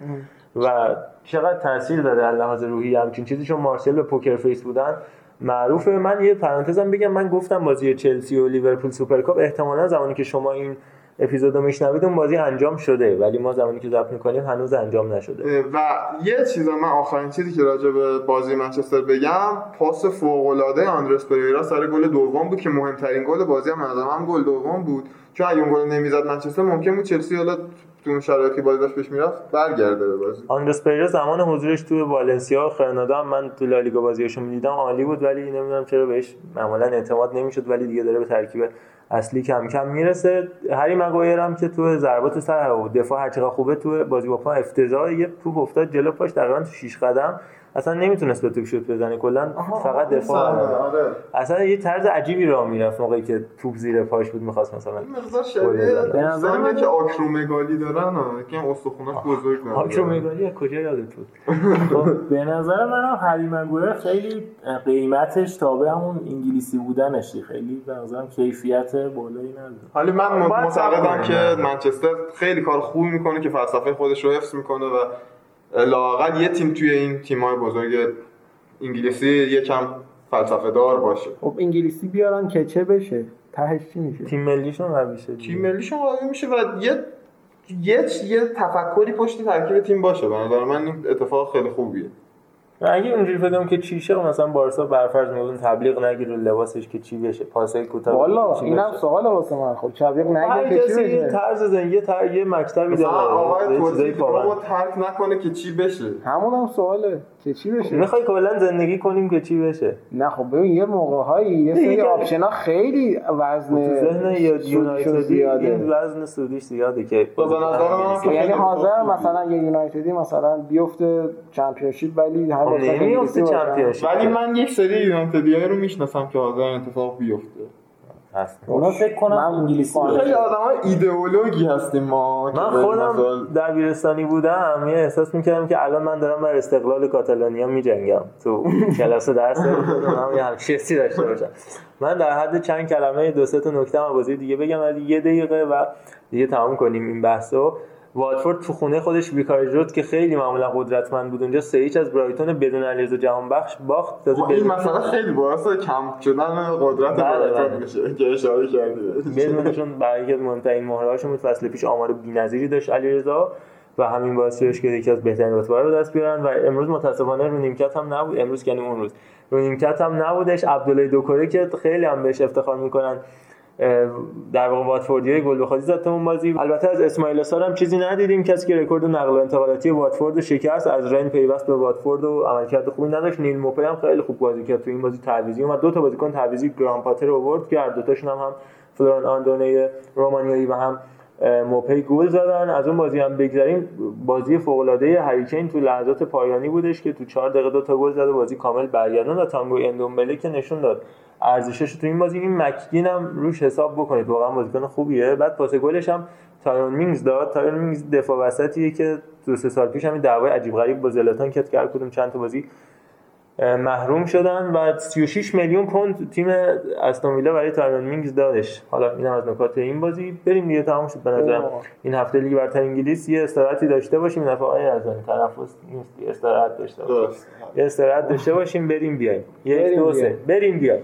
و چقدر تاثیر داره از لحاظ روحی همچین چیزی، چون مارسل به پوکر فیس بودن معروفه. من یه پرانتزم بگم، من گفتم بازی چلسی و لیورپول سوپرکاپ احتمالاً زمانی که شما این اپیزودو میشنوید اون بازی انجام شده، ولی ما زمانی که ضبط میکنیم هنوز انجام نشده. و یه چیزا من آخرین چیزی که راجع به بازی منچستر بگم، پاس فوق العاده آندرس پریرا سر گل دوم بود که مهمترین گل بازی هم از هم گل دوم بود، چون اگه اون گل نمیزد منچستر ممکن بود چلسی حالا تو اون شرایطی بازی داشت پیش میرفت برگرده به بازی. آندرس پریرا زمان حضورش تو والنسیا و گرانادا من تو لالیگا بازیاشو میدیدم عالی بود، ولی نمیدونم چرا بهش معمولا اعتماد نمیشد، ولی دیگه داره به ترکیب اصلی کم کم میرسه. هری مگایر هم که تو ضربات سر و دفاع هرچقدر خوبه تو بازی با پا افتضاحه، یه توپ افتاد جلو پاش تقریبا تو 6 قدم اصلا نمیتونست به توپ شوت بزنه، کلا فقط دفاع می‌کرد. آره. اصلا یه طرز عجیبی راه میرفت موقعی که توپ زیر پاش بود می‌خواست مثلا این مقدار شبیه به نظر من که آکرومگالی دارن که استخوناش بزرگ داره. آکرومگالی از کجا یادت بود؟ به نظر من حریم‌گوره خیلی قیمتش تابع همون انگلیسی بودنشه، خیلی به نظرم کیفیت بالایی نداره. حالا من معتقدم که منچستر خیلی کار خوبی می‌کنه که فلسفه خودش رو حفظ می‌کنه و لااقل یه تیم توی این تیم‌های بزرگ انگلیسی یکم فلسفه دار باشه. خب انگلیسی بیارن که چه بشه؟ تهش چی میشه؟ تیم ملیشون قوی شه. تیم ملیشون قوی میشه و یه تفکری پشت ترکیب تیم باشه. به نظر من این اتفاق خیلی خوبیه. اگه اونجوری بگم که چی شه، مثلا بارسا برفرض میگن تبلیغ نگیره لباسش که چی بشه، پاسای کوتاه. والا اینم سواله واسه من. خب تبلیغ نگیره که چی بشه، این طرز زندگی یه مکتبی داره. آقای توزی رو ترک نکنه که چی بشه، همونم سواله که چی بشه. میخوای کلا زندگی کنیم که چی بشه؟ نه خب ببین یه موقع‌هایی یه سری آپشن‌ها خیلی وزن تو ذهن یونایتدی وزن سودیش زیاده که به نظر من، یعنی حاضر مثلا یه یونایتدی مثلا بیفته چمپیونشیپ ولی نمی‌افته چمپیونشیپ، ولی من یک سری یونایتدی‌ها رو میشناسم که حاضر اتفاق بیفته. اونا فکر کنم انگلیسی خیلی آدم‌ها ایدئولوژی هستیم ما. من خودم دبیرستانی بودم یه احساس می‌کردم که الان من دارم بر استقلال کاتالونیا می‌جنگم تو کلاس درس خودم یه همچین داشته باشم. من در حد چند کلمه دو سه تا نکته از بازی دیگه بگم ولی یه دقیقه و دیگه تمام کنیم این بحثو. واتفورد تو خونه خودش ویکارج رود که خیلی معمولا قدرتمند بود اونجا 3-0 از برایتون بدون علیرضا جهانبخش باخت. این مثلا خیلی باعث کم شدن قدرت برایتون میشه که اشاره کردید. بدونشون برای منتهی مهرهاشون بود، فصل پیش آمار بی‌نظیری داشت علیرضا و همین باعث شد که یکی از بهترین رتبه‌ها رو دست بیارن و امروز متأسفانه رو نیمکت هم نبود. امروز یعنی اون روز رو نیمکت هم نبودش. عبدالله دوکوره که خیلی هم بهش افتخار می‌کنن در واقع واتفوردیای گل به خودی زد اون بازی. البته از اسماعیل سار هم چیزی ندیدیم، کسی که رکورد نقل و انتقالاتی واتفورد شکست، از رن پیوست به واتفورد و عملکرد خوبی نداشت. نیل موپی هم خیلی خوب بازی کرد تو این بازی، تعویضی اومد، دو تا بازیکن تعویضی گرام پاتر آورد که هر دو تاشون هم فلوران آندونه رومانیایی و هم موپی گل زدن. از اون بازی هم بگذریم، بازی فوق العاده هری کین تو لحظات پایانی بودش که تو 4 دقیقه دو تا گل زد، بازی کامل برگردون و تانگو اندومبله که نشون داد ارزشش تو این بازی. این مکگین هم روش حساب بکنید، واقعا بازیکن خوبیه. بعد پاس گلش هم تایرون مینگز داد. تایرون مینگز دفاع وسطیه که 2-3 سال پیش همین دعوای عجیب غریب با زلاتان کرد که هر کدوم چند تا بازی محروم شدن و 36 میلیون پوند تیم استون ویلا برای تایرون مینگز دادش. حالا این هم از نکات این بازی. بریم دیگه، تمام شد به نظرم این هفته لیگ برتر انگلیس. یه استراحتی داشته باشیم، نفعای از این تنفس نیست، استراحت داشته باشیم، یه استراحت داشته باشیم، بریم بیایم 1-2-3 بریم بیایم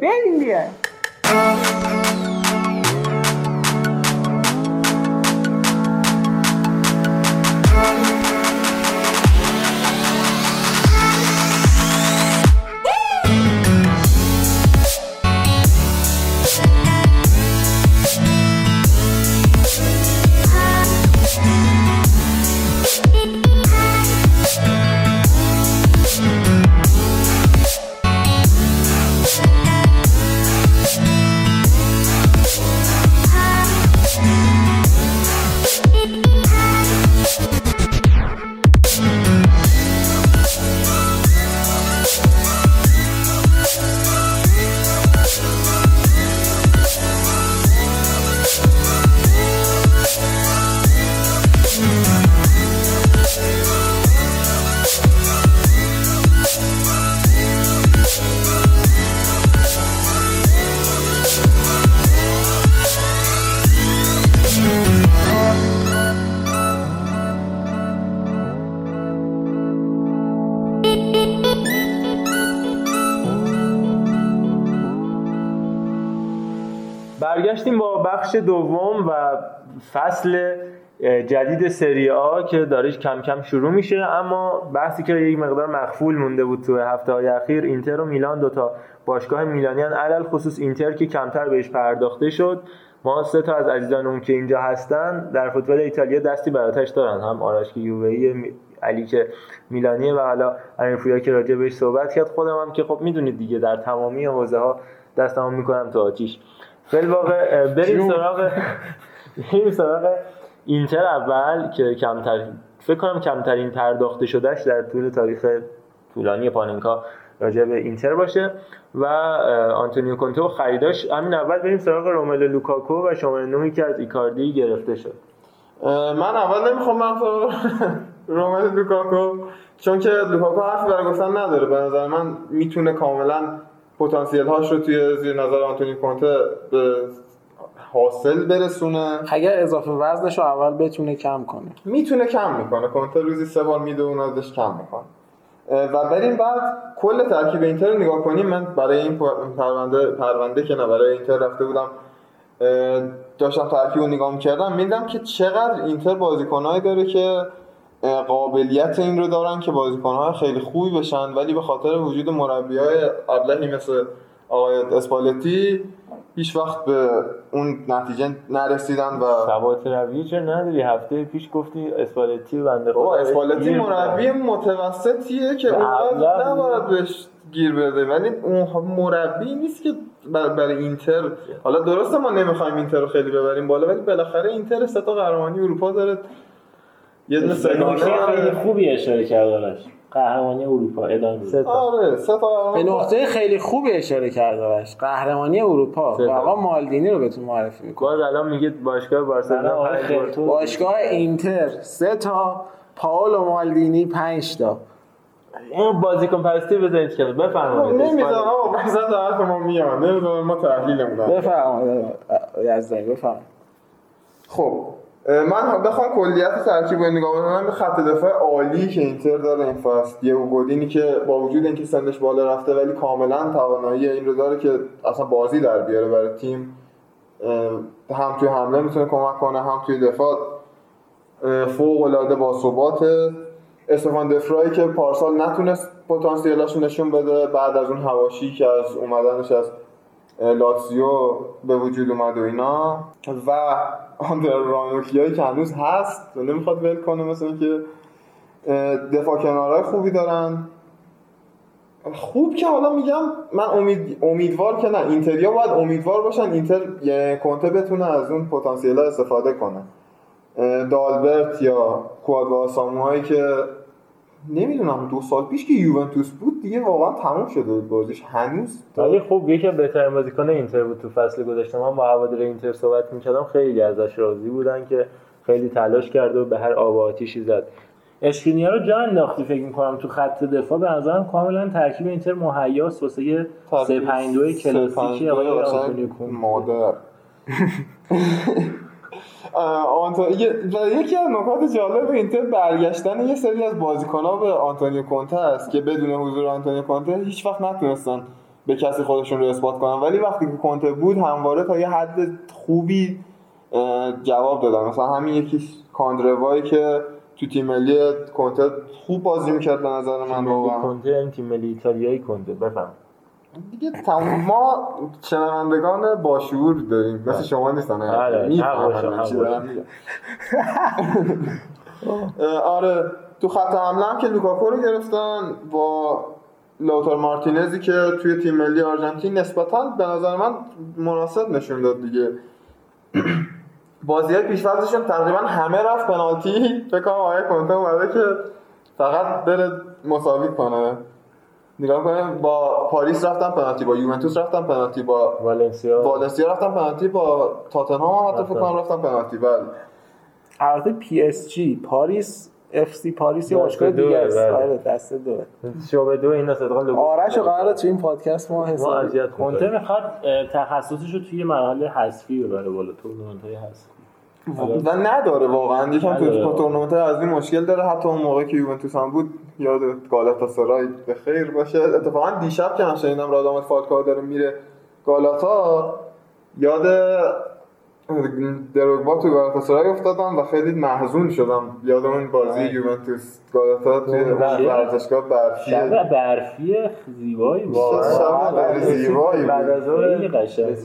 دوم و فصل جدید سری آ که داره کم کم شروع میشه. اما بحثی که یک مقدار مخفول مونده بود تو هفته‌های اخیر، اینتر و میلان، دو تا باشگاه میلانیان، علل خصوص اینتر که کمتر بهش پرداخته شد. ما سه تا از عزیزانمون که اینجا هستن در فوتبال ایتالیا دستی براتش دارن، هم آرش که یووهی، علی که میلانیه و حالا امیر که راجع بهش صحبت کرد، خودم هم که خب میدونید دیگه در تمامی حوزه‌ها دستمو میکنم تو آتیش. بالواقع بریم سراغ اینتر اول که کمتر فکر کنم کمترین پرداخته شدهش در طول تاریخ طولانی پاننکا راجع به اینتر باشه و آنتونیو کونته و خریداش. همین اول بریم سراغ روملو لوکاکو و شماره 9 که از ایکاردی گرفته شد. من اول نمیخوام سراغ روملو لوکاکو، چون که لوکاکو حرفی برای گفتن نداره. به نظر من میتونه کاملا پتانسیل هاش رو توی زیر نظر آنتونیو کونته به حاصل برسونه. اگر اضافه وزنش رو اول بتونه کم کنه، میتونه کم میکنه. کونته روزی 3 بار میده، اون ازش کم میکنه. و بریم بعد کل ترکیب اینتر رو نگاه کنیم. من برای این پرونده که نه برای اینتر رفته بودم، داشتم ترکیب رو نگاه می‌کردم، می‌دیدم که چقدر اینتر بازیکن‌هایی داره که قابلیت این رو دارن که بازیکن‌ها خیلی خوبی بشن، ولی به خاطر وجود مربی‌های ابلهی مثل آقای اسپالتی هیچ وقت به اون نتیجه نرسیدن و ثبات رویه چه نداری. هفته پیش گفتی اسپالتی بنده خدا، اسپالتی مربی متوسطیه که اون نباید بهش گیر بده، ولی اون مربی نیست که برای اینتر. حالا درسته ما نمیخوایم اینتر رو خیلی ببریم بالا، ولی بالاخره اینتر سه تا قهرمانی اروپا داره. یه دونه خیلی خوبی اشاره کرد داشت، قهرمانی اروپا ادامه سه تا. آره سه تا به نقطه خیلی خوبی اشاره کرد داشت، قهرمانی اروپا. آقا مالدینی رو بهتون معرفی می‌کنه. الان میگه باشگاه بارسلونا 5 تا، باشگاه اینتر 3 تا، پائولو مالدینی 5 تا. این بازیکن پرستی بزنید که بفرمایید. نمی‌ذارم آقا بزنید حرف ما میاد. نمی‌ذارم ما تحلیلمون. بفرمایید یزدی بفرمایید. خب من بخوام کلیت ترکیب رو نگاه کنم، به خط دفاع عالی که اینتر داره این فصل، دیگو گودینی که با وجود اینکه سنش بالا رفته ولی کاملا توانایی این رو داره که اصلا بازی در بیاره برای تیم، هم توی حمله میتونه کمک کنه هم توی دفاع فوق العاده باثباته. استفان دفرایی که پارسال نتونست پتانسیلش رو نشون بده، بعد از اون حواشی که از اومدنش از لاتزیو به وجود اومد و اینا، و آندر رانوکیایی که هنوز هست و نمیخواد ول کنه، مثلا که دفاع کنارهای خوبی دارن. خوب که حالا میگم من امیدوار که نه، اینتریا باید امیدوار باشن اینتر کونته بتونه از اون پتانسیل‌ها استفاده کنه. دالبرت یا کوادوا ساموایی که نمیدونم 2 سال پیش که یوونتوس بود دیگه واقعا تموم شده بود بازیش هنوز. ولی خب یکی از بهترین بازیکن اینتر بود تو فصل گذشته. من با هوادار اینتر صحبت می‌کردم، خیلی ازش راضی بودن که خیلی تلاش کرد و به هر آب و آتشی زد. اشکینیا رو جا انداختی فکر می‌کنم تو خط دفاع. به نظرم کاملا ترکیب اینتر مهیاس واسه 352 کلاسیکی آقای آنتونیو کونته مادر. یکی از نکات جالب اینتر برگشتن یه سری از بازیکن‌ها به آنتونیو کونته است که بدون حضور آنتونیو کونته هیچ وقت نتونستن به کسی خودشون رو اثبات کنن، ولی وقتی که کونته بود همواره تا یه حد خوبی جواب دادن. مثلا همین یکی کاندروایی که تو تیم ملی کونته خوب بازی می‌کرد به نظر من. واقعا کونته تیم ملی ایتالیایی کونته بفهم دیگه تمام. ما شنوندگان باشعور داریم مثل شما نیستن. آره تو خط حمله هم که لوکاکو رو گرفتن با لوتار مارتینزی که توی تیم ملی آرژانتین نسبتاً به نظر من مناسب نشون داد دیگه. بازیات پیش فرضشون تقریبا همه رفت پنالتی. فکر کنم آقای کونته اومده که فقط بره مساوی کنه. نگاه کنیم با پاریس رفتم پنالتی، با یوونتوس رفتم پنالتی، با والنسیا رفتم پنالتی، با تاتنهام هم حتی فکرم رفتم پنالتی. بله البته پی اس جی پاریس اف سی پاریس یه باشگاه دیگه است. آره دسته دو شعبه دو اینا صدقا لوگو آرشو قراره تو این پادکست ما حساب کونته میخواد تخصصش رو توی مرحله حذفی ببره بالا، تورنمنت‌های حذفی و نداره واقعا. یکم تو تورنمنت از این مشکل داره. حتی اون موقع که یوونتوس هم بود یاد گالاتاسرای به خیر باشه. اتفاقا دیشب که همشنیدم رادامل فالکاو داره میره گالاتا، یاد دروگبا تو گالاتاسرای افتادم و خیلی محزون شدم یاد اون بازی یوونتوس گالاتا توی ورزشگاه برفی. شب برفی زیبایی واقعا، شب برفی زیبایی خیلی قشنگ.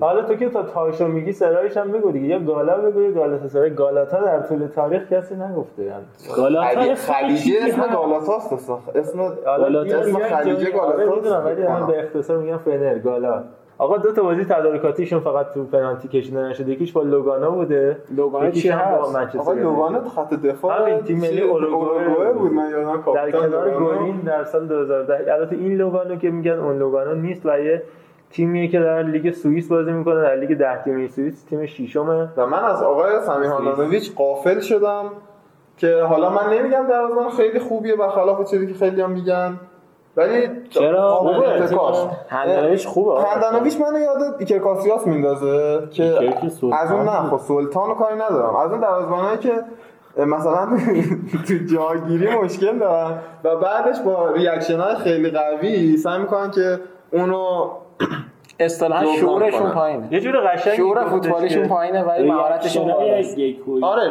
حالا تو که تا تاشو میگی سرایش هم بگو دیگه، یا گالا بگو گالاتاسرای. گالاتا در طول تاریخ کسی نگفته. گالاتا خلیجی اسم گالاتاست اسم گالاتا خلیجی گالاتا. ولی من به اختصار میگم فنر گالا. آقا دو تا بازی تدارکاتیشون فقط تو پنالتی کشیدن نشده، یکیش با لوگانو بوده، یکیش هم با منچستر. آقا لوگانو خط دفاع همین تیم ملی اوروگوئه بود، من یادم کاپیتان در کنار گولین در سال 2010. البته این لوگانو که میگن اون لوگانو نیست و یه تیمیه که در لیگ سوئیس بازی میکنه، در لیگ 10 تیمی سوئیس تیم ششمه. و من از آقای سمیهانوویچ غافل شدم که حالا من نمیگم دروازه‌بان خیلی خوبیه برخلاف چیزی که خیلی‌ها میگن، ولی چرا خوبه اتکاش هندانویچ خوبه. هندانویچ منو یاد ایکرکاسیاس میندازه که از اون نه، خب سلطانو کاری ندارم، از اون دروازه‌بانایی که مثلا تو جاگیری مشکل دارن و بعدش با ریاکشن‌های خیلی قوی سعی میکنن که اونو اصطلاحاً شعورشون پایینه، یه جور قشنگی شعور فوتبالیشون پایینه ولی مهارتشون بالاست. آره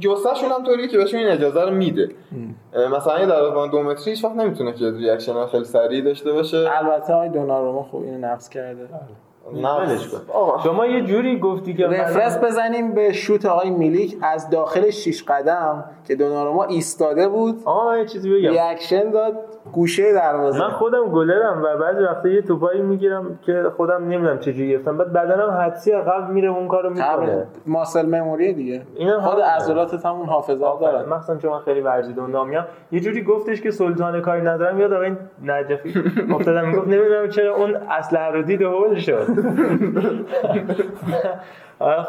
جستشون هم طوریه که بهشون این اجازه رو میده. مثلا یه دروازه‌بان 2 متری هیچ وقت نمیتونه که ریاکشن خیلی سریع داشته باشه. البته های دوناروما خوب اینو نقص کرده. نقصش کرد. شما یه جوری گفتی که رفرنس بزنیم به شوت آقای میلیک از داخل 6 قدم که دوناروما ایستاده بود. یه چیزی بگم. ریاکشن داد گوشه دروازه. من خودم گلرم و بعضی وقتا یه توپایی میگیرم که خودم نمیدونم چجوری گرفتم، بعد بدنم حدسی عقب میره اون کارو میکنه. ماسل مموری دیگه. خود عضلاتت همون حافظه داره. مثلا چون من خیلی ورزیدونام میام یه جوری گفتش که سلطان کاری ندارم، یاد آقای نجفی افتادم میگفت نمیدونم چرا اون اسلحه رو دید هول شد.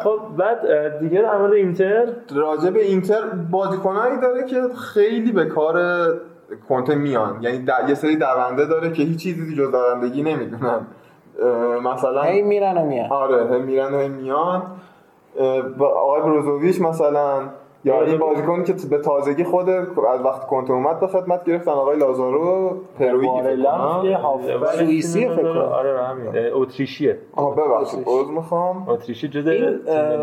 خب بعد دیگه در مورد اینتر، راجب اینتر بازیکنایی داره که خیلی به کار کنته میان، یعنی یه سری دونده داره که هیچ چیزی جز دوندگی نمیدونن، مثلا هی میرن و میان. آره هی میرن و میان. آقای بروزوویچ مثلا، یا این بازیکن که به تازگی خود از وقت کنته اومد به خدمت گرفتن. آقای لازارو پرویی سوئیسیه فکر کنم. آره همین اتریشیه. ببخشید عذر میخوام، اتریشی جدی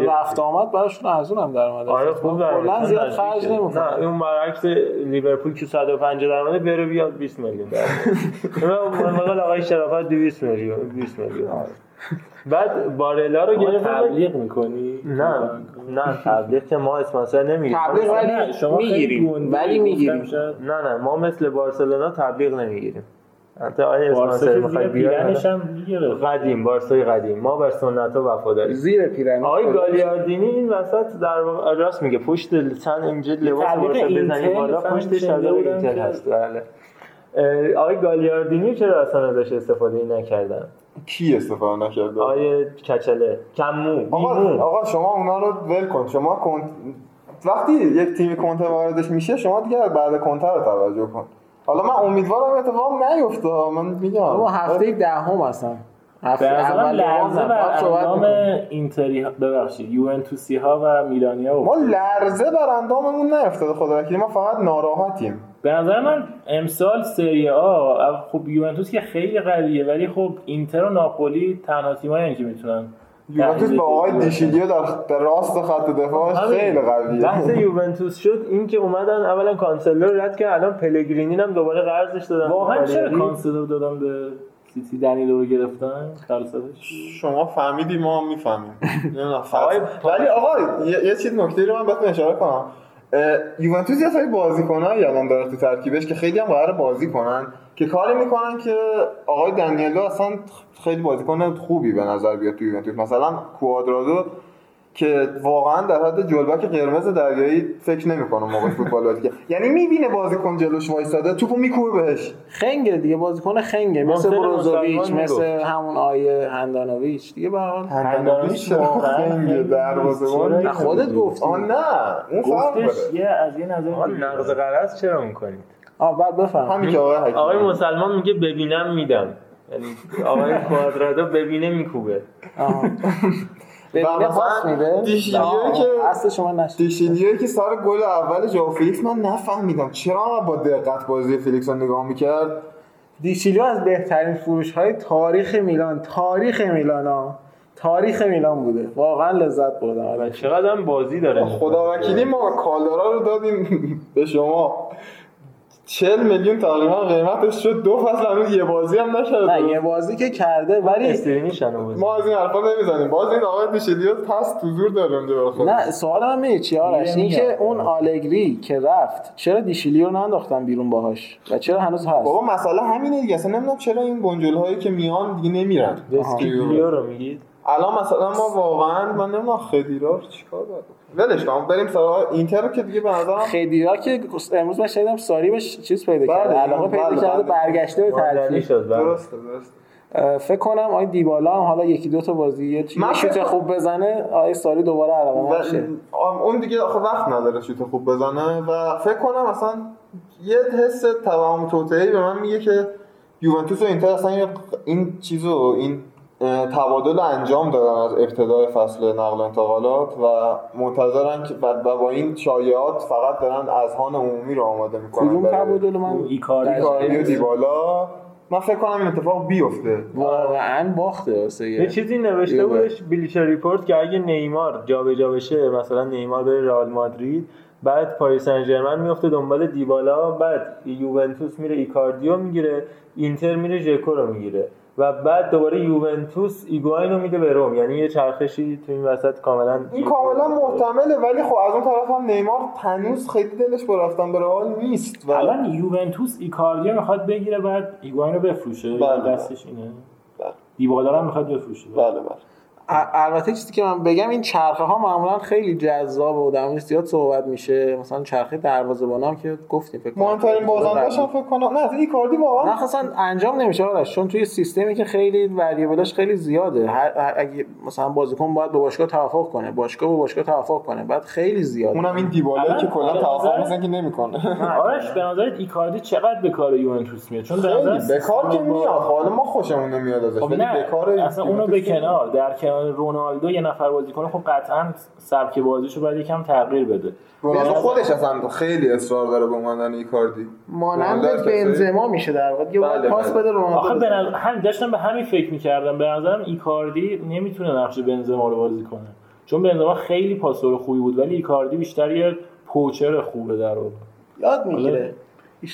رفت آمد براشون از اونم در اومد. آره خوب کلا زیاد خرج نمیکنه. اون برعکس لیورپول که 150 درآمده بره بیاد 20 میلیون درآمد. مثلا آقای شرافت 200 میلیون 20 میلیون. بعد بارلا رو گرفت. تبلیغ میکنی؟ نه تبلیغ که ما اسپانسر نمیگیریم. تبلیغ ولی شما میگیریم. ولی میگیریم. نه ما مثل بارسلونا تبلیغ نمیگیریم. البته اسپانسر میخواد پیرنش هم میگیره. قدیم بارسای قدیم ما بر سنت و وفاداری. زیر پیرن. آقای گالیاردینی این وسط در راست میگه، پشت چند اینجا لباس بارسا بزنید بالا، پشتش از اینتر هست. بله. آقای گالیاردینی چرا اصلا ازش استفاده نکردن؟ کی استفاده نکرده؟ آقای کچله کمو. آقا شما اونا رو ول کن. شما وقتی یک تیم کنته واردش میشه شما دیگه بعد کنته رو توجه کن. حالا من امیدوارم اتفاق نیفته. من میگم اون هفته دهم هستم، هفته اول لرزه بر اندام اینتری، ببخشید یوونتوسی ها و میلانیا ها. ما لرزه بر انداممون نیفتاده خدا وکیلی، ما فقط ناراحتیم. به نظر من امسال سری آ خب یوونتوس که خیلی قویه، ولی خب اینتر و ناپولی تنها تیمایی که میتونن. یوونتوس با آقای دیشیلیو در راست خط دفاعش خیلی قویه. بحث یوونتوس شد این که اومدن اولا کانسلو رو رد کردن، الان پلگرینی هم دوباره قرضش دادن. واقعا چرا کانسلو دادن به سیتی؟ دنیلو رو گرفتن خلاصش. شما فهمیدی ما میفهمیم. ولی آقا یه چیز نکته رو من بهتون اشاره کنم. یوونتوس یه سری بازیکنایی الان داره تو ترکیبش که خیلی هم قراره بازی کنن که کاری میکنن که آقای دنیلو اصلا خیلی بازیکن خوبی به نظر بیاد تو یوونتوس. مثلا کوادرادو که واقعا در حد جلبک قرمز دریایی فکر نمیکنه موقع فوتبال دیگه، یعنی میبینه بازیکن جلوش وایساده توپو میکوبه بهش. خنگه دیگه، بازیکن خنگه، مثل بروزوویچ، مثل همون آیه هندانویچ دیگه. به هر حال هندانویچ خنگه دروازه‌بان. خودت گفتی نه اون فرقه. یه از این نظر نقض قرارداد چرا میکنید؟ بعد بفهم همین که آقای مسلمان میگه ببینم میدم، یعنی آقای کوادرادو ببینه میکوبه. دیشیلیوی که سر گل اول جاو فیلیکس من نفهمیدم چرا با دقت بازی فیلیکس رو نگاه میکرد. دیشیلیو از بهترین فروش های تاریخ میلان بوده، واقعا لذت بردم. چقدر بازی داره. خدا وکیلی ما کالدارا رو دادیم به شما 40 میلیون تقریبا قیمتش شد. دو فصل هنوز یه بازی هم نشده. نه یه بازی که کرده ولی استرینیش هنوز. ما از این حرفا نمیزنیم. باز این آقای میشلیو پس حضور داره اونجا برای خودش. نه سوالم اینه چی آرش؟ اینکه اون آلگری که رفت چرا دیشیلیو رو ننداختن بیرون باهاش و چرا هنوز هست؟ بابا مسئله همینه دیگه. اصلا نمیدونم چرا این بنجل‌هایی که میان دیگه نمیرن. دیشیلیو رو میگید؟ الان مثلا ما واقعا من نمیدونم خدیرا چیکار باید ولش کنم. بریم سراغ اینتر که دیگه به نظرم خدیرا که امروز من شنیدم ساری بهش چیز پیدا کرده، علاقه پیدا کرده، برگشته به ترکیب شد. درسته. فکر کنم آید دیبالا هم حالا یکی دو تا بازی شوت خوب بزنه آید ساری دوباره علامه بشه. اون دیگه وقت نداره شوت خوب بزنه و فکر کنم اصلا یه حس توهم توتعی به من میگه که یوونتوس و اینتر اصلا این چیزو این تبادل انجام دادن از ابتدای فصل نقل و انتقالات و منتظرن که با این شایعات فقط دارن اذهان عمومی رو آماده میکنن. کدوم تبادل؟ من ایکاری و دیبالا من فکر کنم این اتفاق بیفته. واقعا باخته واسه یه چیزی نوشته بودش بلیچر ریپورت که اگه نیمار جابجا بشه، مثلا نیمار بره رئال مادرید بعد پاریس سن ژرمن میفته دنبال دیبالا، بعد یوونتوس میره ایکاردیو میگیره، اینتر میره ژکو رو میگیره و بعد دوباره یوونتوس ایگواین رو میده به روم. یعنی یه چرخشی تو این وسط کاملا این کاملا محتمله. ولی خب از اون طرف هم نیمار هنوز خیلی دلش برفتن به رئال نیست. الان یوونتوس ایکاردیو میخواد بگیره بعد ایگواین رو بفروشه. دستش اینه. دیبالا هم میخواد بفروشه. بله. البته چیزی که من بگم این چرخه ها معمولا خیلی جذاب و در موردش زیاد صحبت میشه. مثلا چرخه دروازه‌بان هم که گفتیم فکر کنم مهمترین بازنداش هم فکر کنم نه ایکاردی واقعا نه اصلا انجام نمیشه آرش، چون توی سیستمی که خیلی وریبلش خیلی زیاده. اگه مثلا بازیکن باید با باشگاه توافق کنه، باشگاه با باشگاه توافق کنه، بعد خیلی زیاده. اونم این دیبالا که کلا توافق مثلا که نمیکنه. آرش به نظرت ایکاردی چقدر به کار یوونتوس میاد؟ چون در نظر بکار که میاد حالا ما خوشمون نمیاد ازش ولی بکار اصلا اونو به کنار در رونالدو یه نفر بازیکن خب قطعاً سبک بازیشو باید یکم تغییر بده. رونالدو خودش اصلا خیلی اصرار داره به ماندن ایکاردی. مانند بنزما میشه در واقع. یه پاس بده رونالدو. آخه داشتم به همین فکر می‌کردم. به نظرم ایکاردی نمیتونه نقش بنزما رو بازی کنه. چون بنزما خیلی پاسور خوبی بود ولی ایکاردی بیشتر یه پوچر خوبه در واقع. یاد میگیره.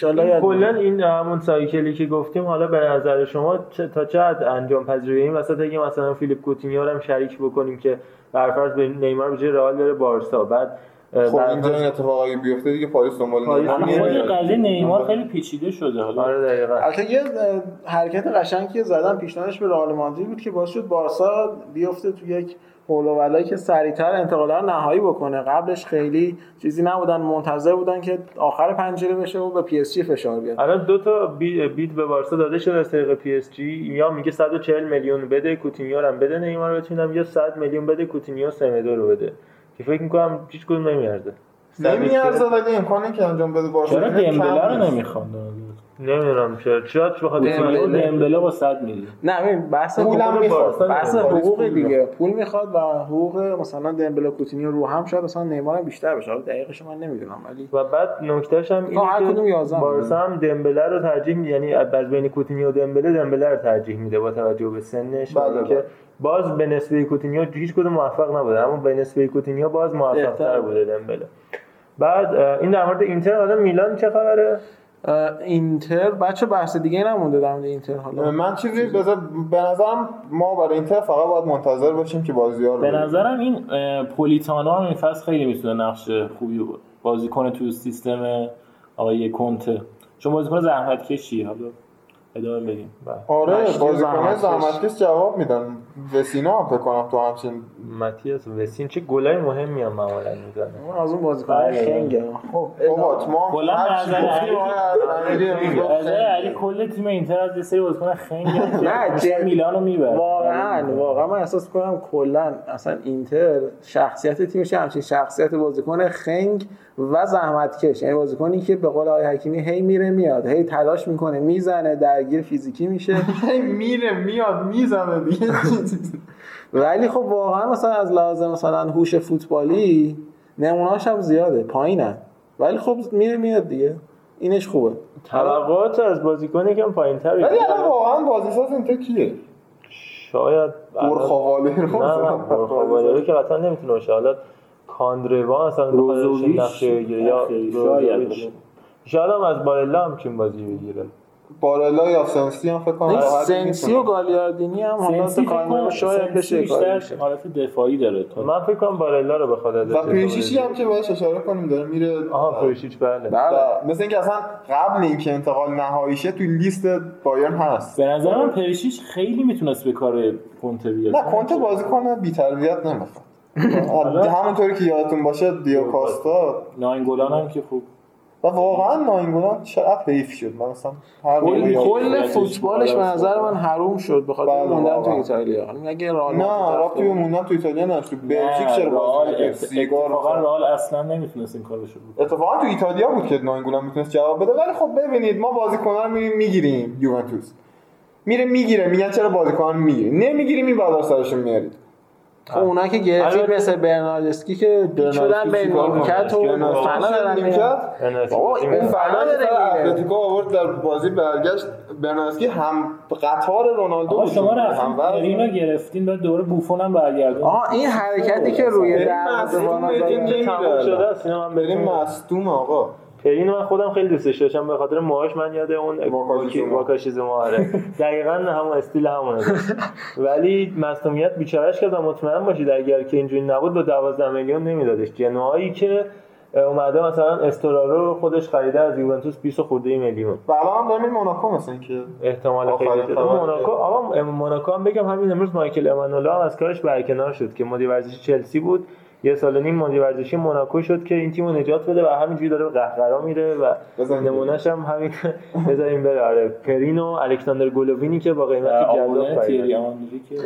ان کلا این همون سایکلی که گفتیم. حالا به نظر شما تا چه حد انجام پذیره این وسط؟ اگه مثلا فیلیپ کوتینیو رو هم شریک بکنیم که برفرض به نیمار بجای رئال بره بارسا، بعد خب اینجا این اتفاقی بیفته دیگه پاریس دنبال نیمار. قضیه نیمار خیلی پیچیده شده حالا. آره دقیقاً. البته یه حرکت قشنگی که زدن پیشنهادش به رئال مادرید بود که باعث شد بارسا بیفته تو یک اولوالایی که سریعتر انتقال رو نهایی بکنه. قبلش خیلی چیزی نبودن، منتظر بودن که آخر پنجره بشه و به پی اس جی فشار بیاد. الان دو تا بید به بارسا داده شده از طریق پی اس جی. یا میگه 140 میلیون بده کوتینیو رو بده نیمار رو بتونم، یا 100 میلیون بده کوتینیو سمدو رو بده که فکر می‌کنم هیچ کدوم نمیارزه. نمیارزه ولی امکانه که انجام بده بارسا. چرا دمبله رو نمیخوان؟ نمیدونم چرا بخواد دمبله با 100 میلیون. نه ببین بحث پولم میخواد، بحث حقوق دیگه، پول میخواد و حقوق مثلا دمبله کوتینیو رو هم شاید مثلا نیمار هم بیشتر بشه. دقیقش من نمیدونم ولی و بعد نکتهش هم اینه که بارسا هم دمبله رو ترجیح، یعنی از بین کوتینیو و دمبله رو ترجیح میده با توجه به سنش. که باز به نسبه کوتینیو هیچ کدوم موفق نبوده اما به نسبه کوتینیو باز موفق‌تر بوده دمبله. بعد این در مورد اینتر. حالا میلان چه خبره؟ اینتر بچه بحث دیگه نمونده در مورد اینتر. حالا من چیزی به نظرم ما برای اینتر فقط باید منتظر باشیم که بازی‌ها رو به نظرم این پولیتانو هم این فصل خیلی میتونه نقش خوبی بازی کنه تو سیستم آقای کنته، چون بازیکن زحمتکشیه. حالا ادامه بدیم. آره بازیکن زحمتکش جواب میدن. وسینا هم بکنم تو همچین ماتیاس وسین چه گلای مهمی هم معمولا میزنه. اون از اون بازیکن‌ها خنگه. خب اوقات ما گل از علی کل تیم اینتر از یه سری بازیکن خنگه. نه میلانو میبره. واقعا من احساس می‌کنم کلا اصلا اینتر شخصیت تیمش همچین شخصیت بازیکن خنگ و زحمتکش، یعنی بازیکنی که به قول آقای حکیمی هی میره میاد، هی تلاش میکنه، میزنه، درگیر فیزیکی میشه، هی میره میاد میزنه دیگه. ولی خب واقعا مثلا از لحاظ مثلا هوش فوتبالی نمونه‌هاش هم زیاده، پایینه ولی خب میره میاد دیگه. اینش خوبه. توقعات از بازیکن یکم پایین‌تر. ولی الان واقعا بازیساز اینتر کیه؟ شاید برخواله رو. نه برخواله رو که قطعا نمیتونه باشه. حالا کاندروان اصلا روزویش نقشه بگیره یا شاید شاید هم از بارلا همچین بازی بگیره. بارلا یا سنسی هم فکر کنم سنسی و گالیاردینی هم حالات کارمون شاید بشه بیشتر حالت دفاعی داره. من فکر کنم بارلا رو به خدا داده. و پریشیچی هم که باشه اشاره کنیم داره میره. آها پریشیچ بله. مثلا اینکه اصلا قبل اینکه انتقال نهاییشه تو لیست بایرن هست. به نظر من پریشیچ خیلی میتونه به کار کنته بیاد. نه کنته بازیکن بی‌تربیت نمیخواد. همونطوری که یادتون باشه دیوکاستا ناینگولان هم که خوب و واقعا ناینگولان چقدر حیف شد. من مثلا کل فوتبالش به نظر من حروم شد به خاطر موندن تو ایتالیا. اگه رئال نه رابطه به موندن تو ایتالیا نداشت. بلژیک چرا بازی سیگار واقعا رئال اصلا نمیتونست این کارو بشه. اتفاقا تو ایتالیا بود که ناینگولان میتونست جواب بده. ولی خب ببینید ما بازیکن‌ها رو میریم میگیریم. یوونتوس میره میگیره میگن چرا بازیکن میگیریم نمیگیریم این بازار سرشون میارید. اونا که گرفت مثل برناردسکی که شدن به نیمکت و فنا دارن نیمکت بابا این فنا داره اتلتیکو آورد در بازی برگشت. برناردسکی هم قطار رونالدو بود شما رفتین رو گرفتین بعد دوره بوفون هم برگردون. آها این حرکتی که روی دروازه رونالدو تمام شده است اینا من بریم مصدوم. آقا پرین من خودم خیلی دوستش داشتم به خاطر موهاش. من یاد اون واکاشیزو مواره دقیقاً همون استایل همونه ولی مظلومیت بیچارهش کرد. مطمئن باشید اگر که اینجوری نبود با 12 میلیون نمیدادش. جنوایی که اومده مثلا استرارو خودش خریده از یوونتوس 20 خورده میلیون. حالا هم داریم موناکو مثلا که احتمال خیلی موناکو. آقا موناکو هم بگم همین امروز مایکل امانولا از کارش برکنار شد که مدیر ورزشی چلسی بود. یه سال و نیم مدیر ورزشی موناکو شد که این تیمو نجات بده و همینجوری داره به قهقرا میره و نمونه‌اش هم همین بذاریم بره. آره پرینو الکساندر گولووینی که با قیمت گلوف خرید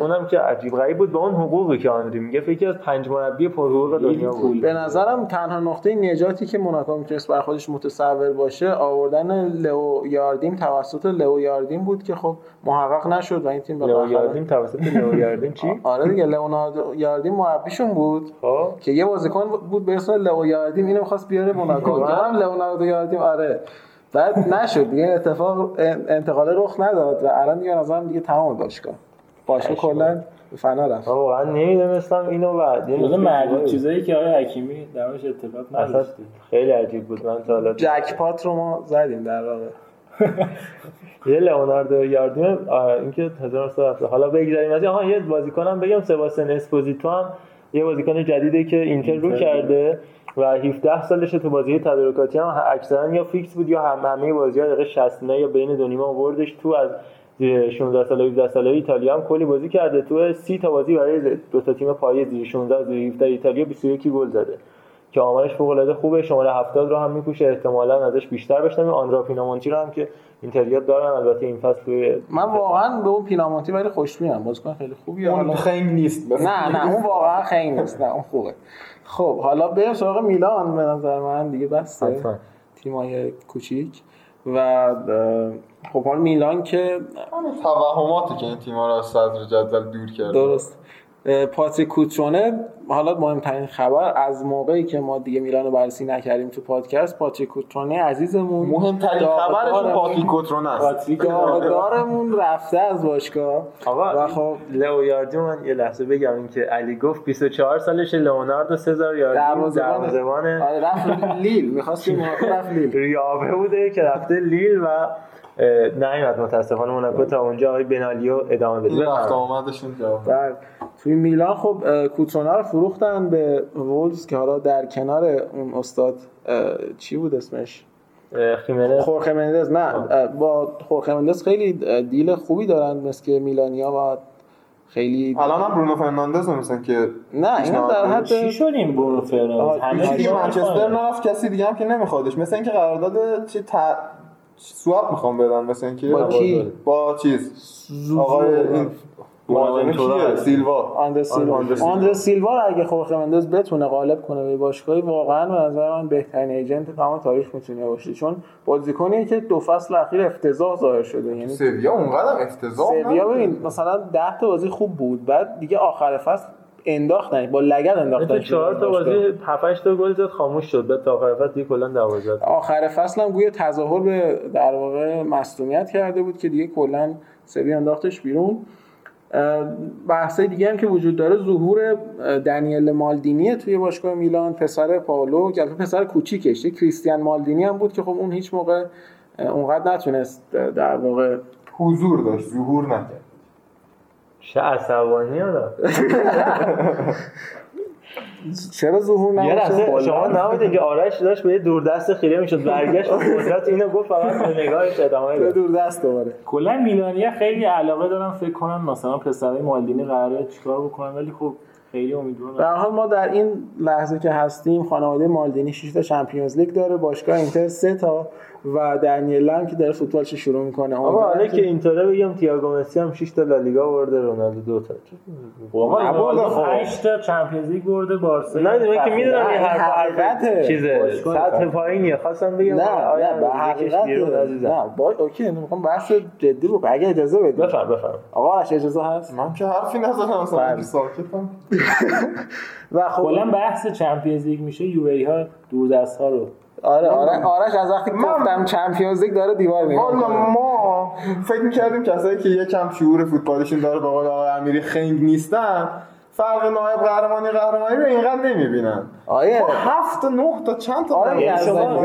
اونم که عجیب غریب بود با اون حقوقی که آنری میگه فکر از 5 مربی پرحقوق دنیا بود. به نظرم تنها نقطه نجاتی که موناکو میتونست برای خودش متصور باشه آوردن لئو یاردیم توسط لئو یاردیم بود که خب محقق نشد و این تیم به لئو یاردیم توسط لئو یاردیم چی آره دیگه لئوناردو یاردیم مربیشون بود که یه بازیکن بود به اسم لئو یاردیم اینو می‌خواست بیاره موناکو هم لئوناردو یاردیم آره بعد نشد دیگه اتفاق انتقال رخ نداد و الان دیگه نظرم دیگه تمام باشگاه کلا فنا رفت. واقعا نمی‌دونستم اینو بعد یه معلوم چیزایی که آقای حکیمی درش اتفاق نداشت خیلی عجیب بود. من تا حالا جک‌پات رو ما زدیم در واقع یه لئوناردو یاردیم اینکه 1900 حالا بگذاریم از آها یه بازیکنم بگم سباستین اسپوزیتو هم یه بازیکن جدیده که اینتر رو کرده و 17 سالشه. تو بازی تدارکاتی هم اکثرا یا فیکس بود یا همه بازی‌ها دقیقه 60 یا بین دو نیمه آوردش. تو از 16 ساله 17 ساله ایتالیا هم کلی بازی کرده. تو 30 تا بازی برای دو تا تیم پایه زیر 16 و 17 ایتالیا 21 گل زده که آمارش فوق‌العاده خوبه. شماره 70 رو هم می‌پوشه. احتمالاً ازش بیشتر بشنویم. آندرا پینامونتی رو هم که اینتریات دارن البته این فصل توی من واقعا به اون پینامونتی ولی خوشبینم. بازیکن خیلی خوبیه. اون خنگ نیست نه اون واقعا خنگ نیست نه اون خوبه. خب حالا بریم سراغ میلان. به نظر من دیگه بسه تیمای کوچیک و خب حالا میلان که توهماتی که این تیم‌ها رو از صدر جدول دور کرده درست. پاتریک کوترونه حالا مهمترین خبر از موقعی که ما دیگه میلان رو بررسی نکردیم تو پادکست پاتریک کوترونه عزیزمون مهمترین خبرشون پاتریک کوترونه است. داغدارمون رفته از باشگاه و خب لئو یاردیم من یه لحظه بگم این که علی گفت 24 سالشه لئوناردو سزار یاردیم دروازه‌بان رفت لیل می‌خواست که موناکو رفت لیل ریابه بوده که رفته لیل و نمیاد متاسفانه موناکو تا اونجا آقای بنالیو ادامه بده. رفت آمدشون جواب بعد توی میلان خب کوترونا رو فروختن به وولز که حالا در کنار اون استاد چی بود اسمش خورخه مندز نه با خورخه مندز خیلی دیل خوبی دارن مثل که میلانیا و خیلی الان هم برونو فرناندز مثلا که نه این در حد چی شدیم برونو فرناندز همه منچستر نرفت کسی دیگه هم که نمیخوادش مثلا اینکه قرارداد چی سواب میخوام بدم مثلا اینکه با چیز آقای این مهاجم سیلوا آندرس سیلوا رو اگه خورخه مندز بتونه غالب کنه به باشگاهی واقعا به نظر من بهترین ایجنت تمام تاریخ میتونه باشه چون بازیکنیه که دو فصل اخیر افتضاح ظاهر شده. یعنی سویا اونقدر افتضاح سویا ببین مثلا 10 تا بازی خوب بود بعد دیگه آخر فصل انداختن با لگد انداختن 4 تا بازی 7 8 تا گل زد خاموش شد بعد تا آخر فصل دیگه کلا 12 تا آخر فصل هم گویا تظاهر به در واقع مصدومیت کرده بود که دیگه کلا سویا انداختش بیرون بحثای دیگه هم که وجود داره ظهور دنیل مالدینی توی باشگاه میلان، پسر پاولو، که پسر کوچیکشه، کریستیان مالدینی هم بود که خب اون هیچ موقع اونقدر نتونست در واقع حضور داشت، ظهور نکرد. چه عصبانیه داد. چرا ظهور نمیشه؟ شما نمیدونید که آرش داشت به دوردست خیره میشد، برگشت قدرت اینو گفت فقط نگاهش ادامه بده. دوردست دوباره. کلا میلانیا خیلی علاقه دارن فکر کنن مثلا پسرای مالدینی قراره چیکار بکنن، ولی خب خیلی امیدوارم. به هر حال ما در این لحظه که هستیم خانواده مالدینی 6 تا چمپیونز لیگ داره، باشگاه اینتر 3 تا و دنیلم که داره فوتبالش شروع میکنه. آقا حالا که اینطوره بگم تییاگو مسی هم 6 تا لالیگا برده، رونالدو 2 تا. آقا 8 تا چمپیونز لیگ برده، بارسلونا. نه من که میدونم این حرفه چیزه. سطح پایینیه، خواستم بگم نه به حقیقت عزیزم. نه اوکی، میخوام بحث جدی رو اگه اجازه بدید بفرمایید. آقا اجازه هست؟ من که حرفی نزدم، مثلا ساکتم. و خب کلا بحث چمپیونز لیگ میشه یووی ها دوردست ها رو. آره آرش از وقتی گفتم چمپیونز لیگ داره دیوار میگیره. والا ما فکر می‌کردیم کسایی که یکم شعور فوتبالشون داره به قول آقای امیری خنگ نیستن، فرق نایب قهرمانی رو اینقدر نمی‌بینن. آره 7 تا 9 تا چند تا تا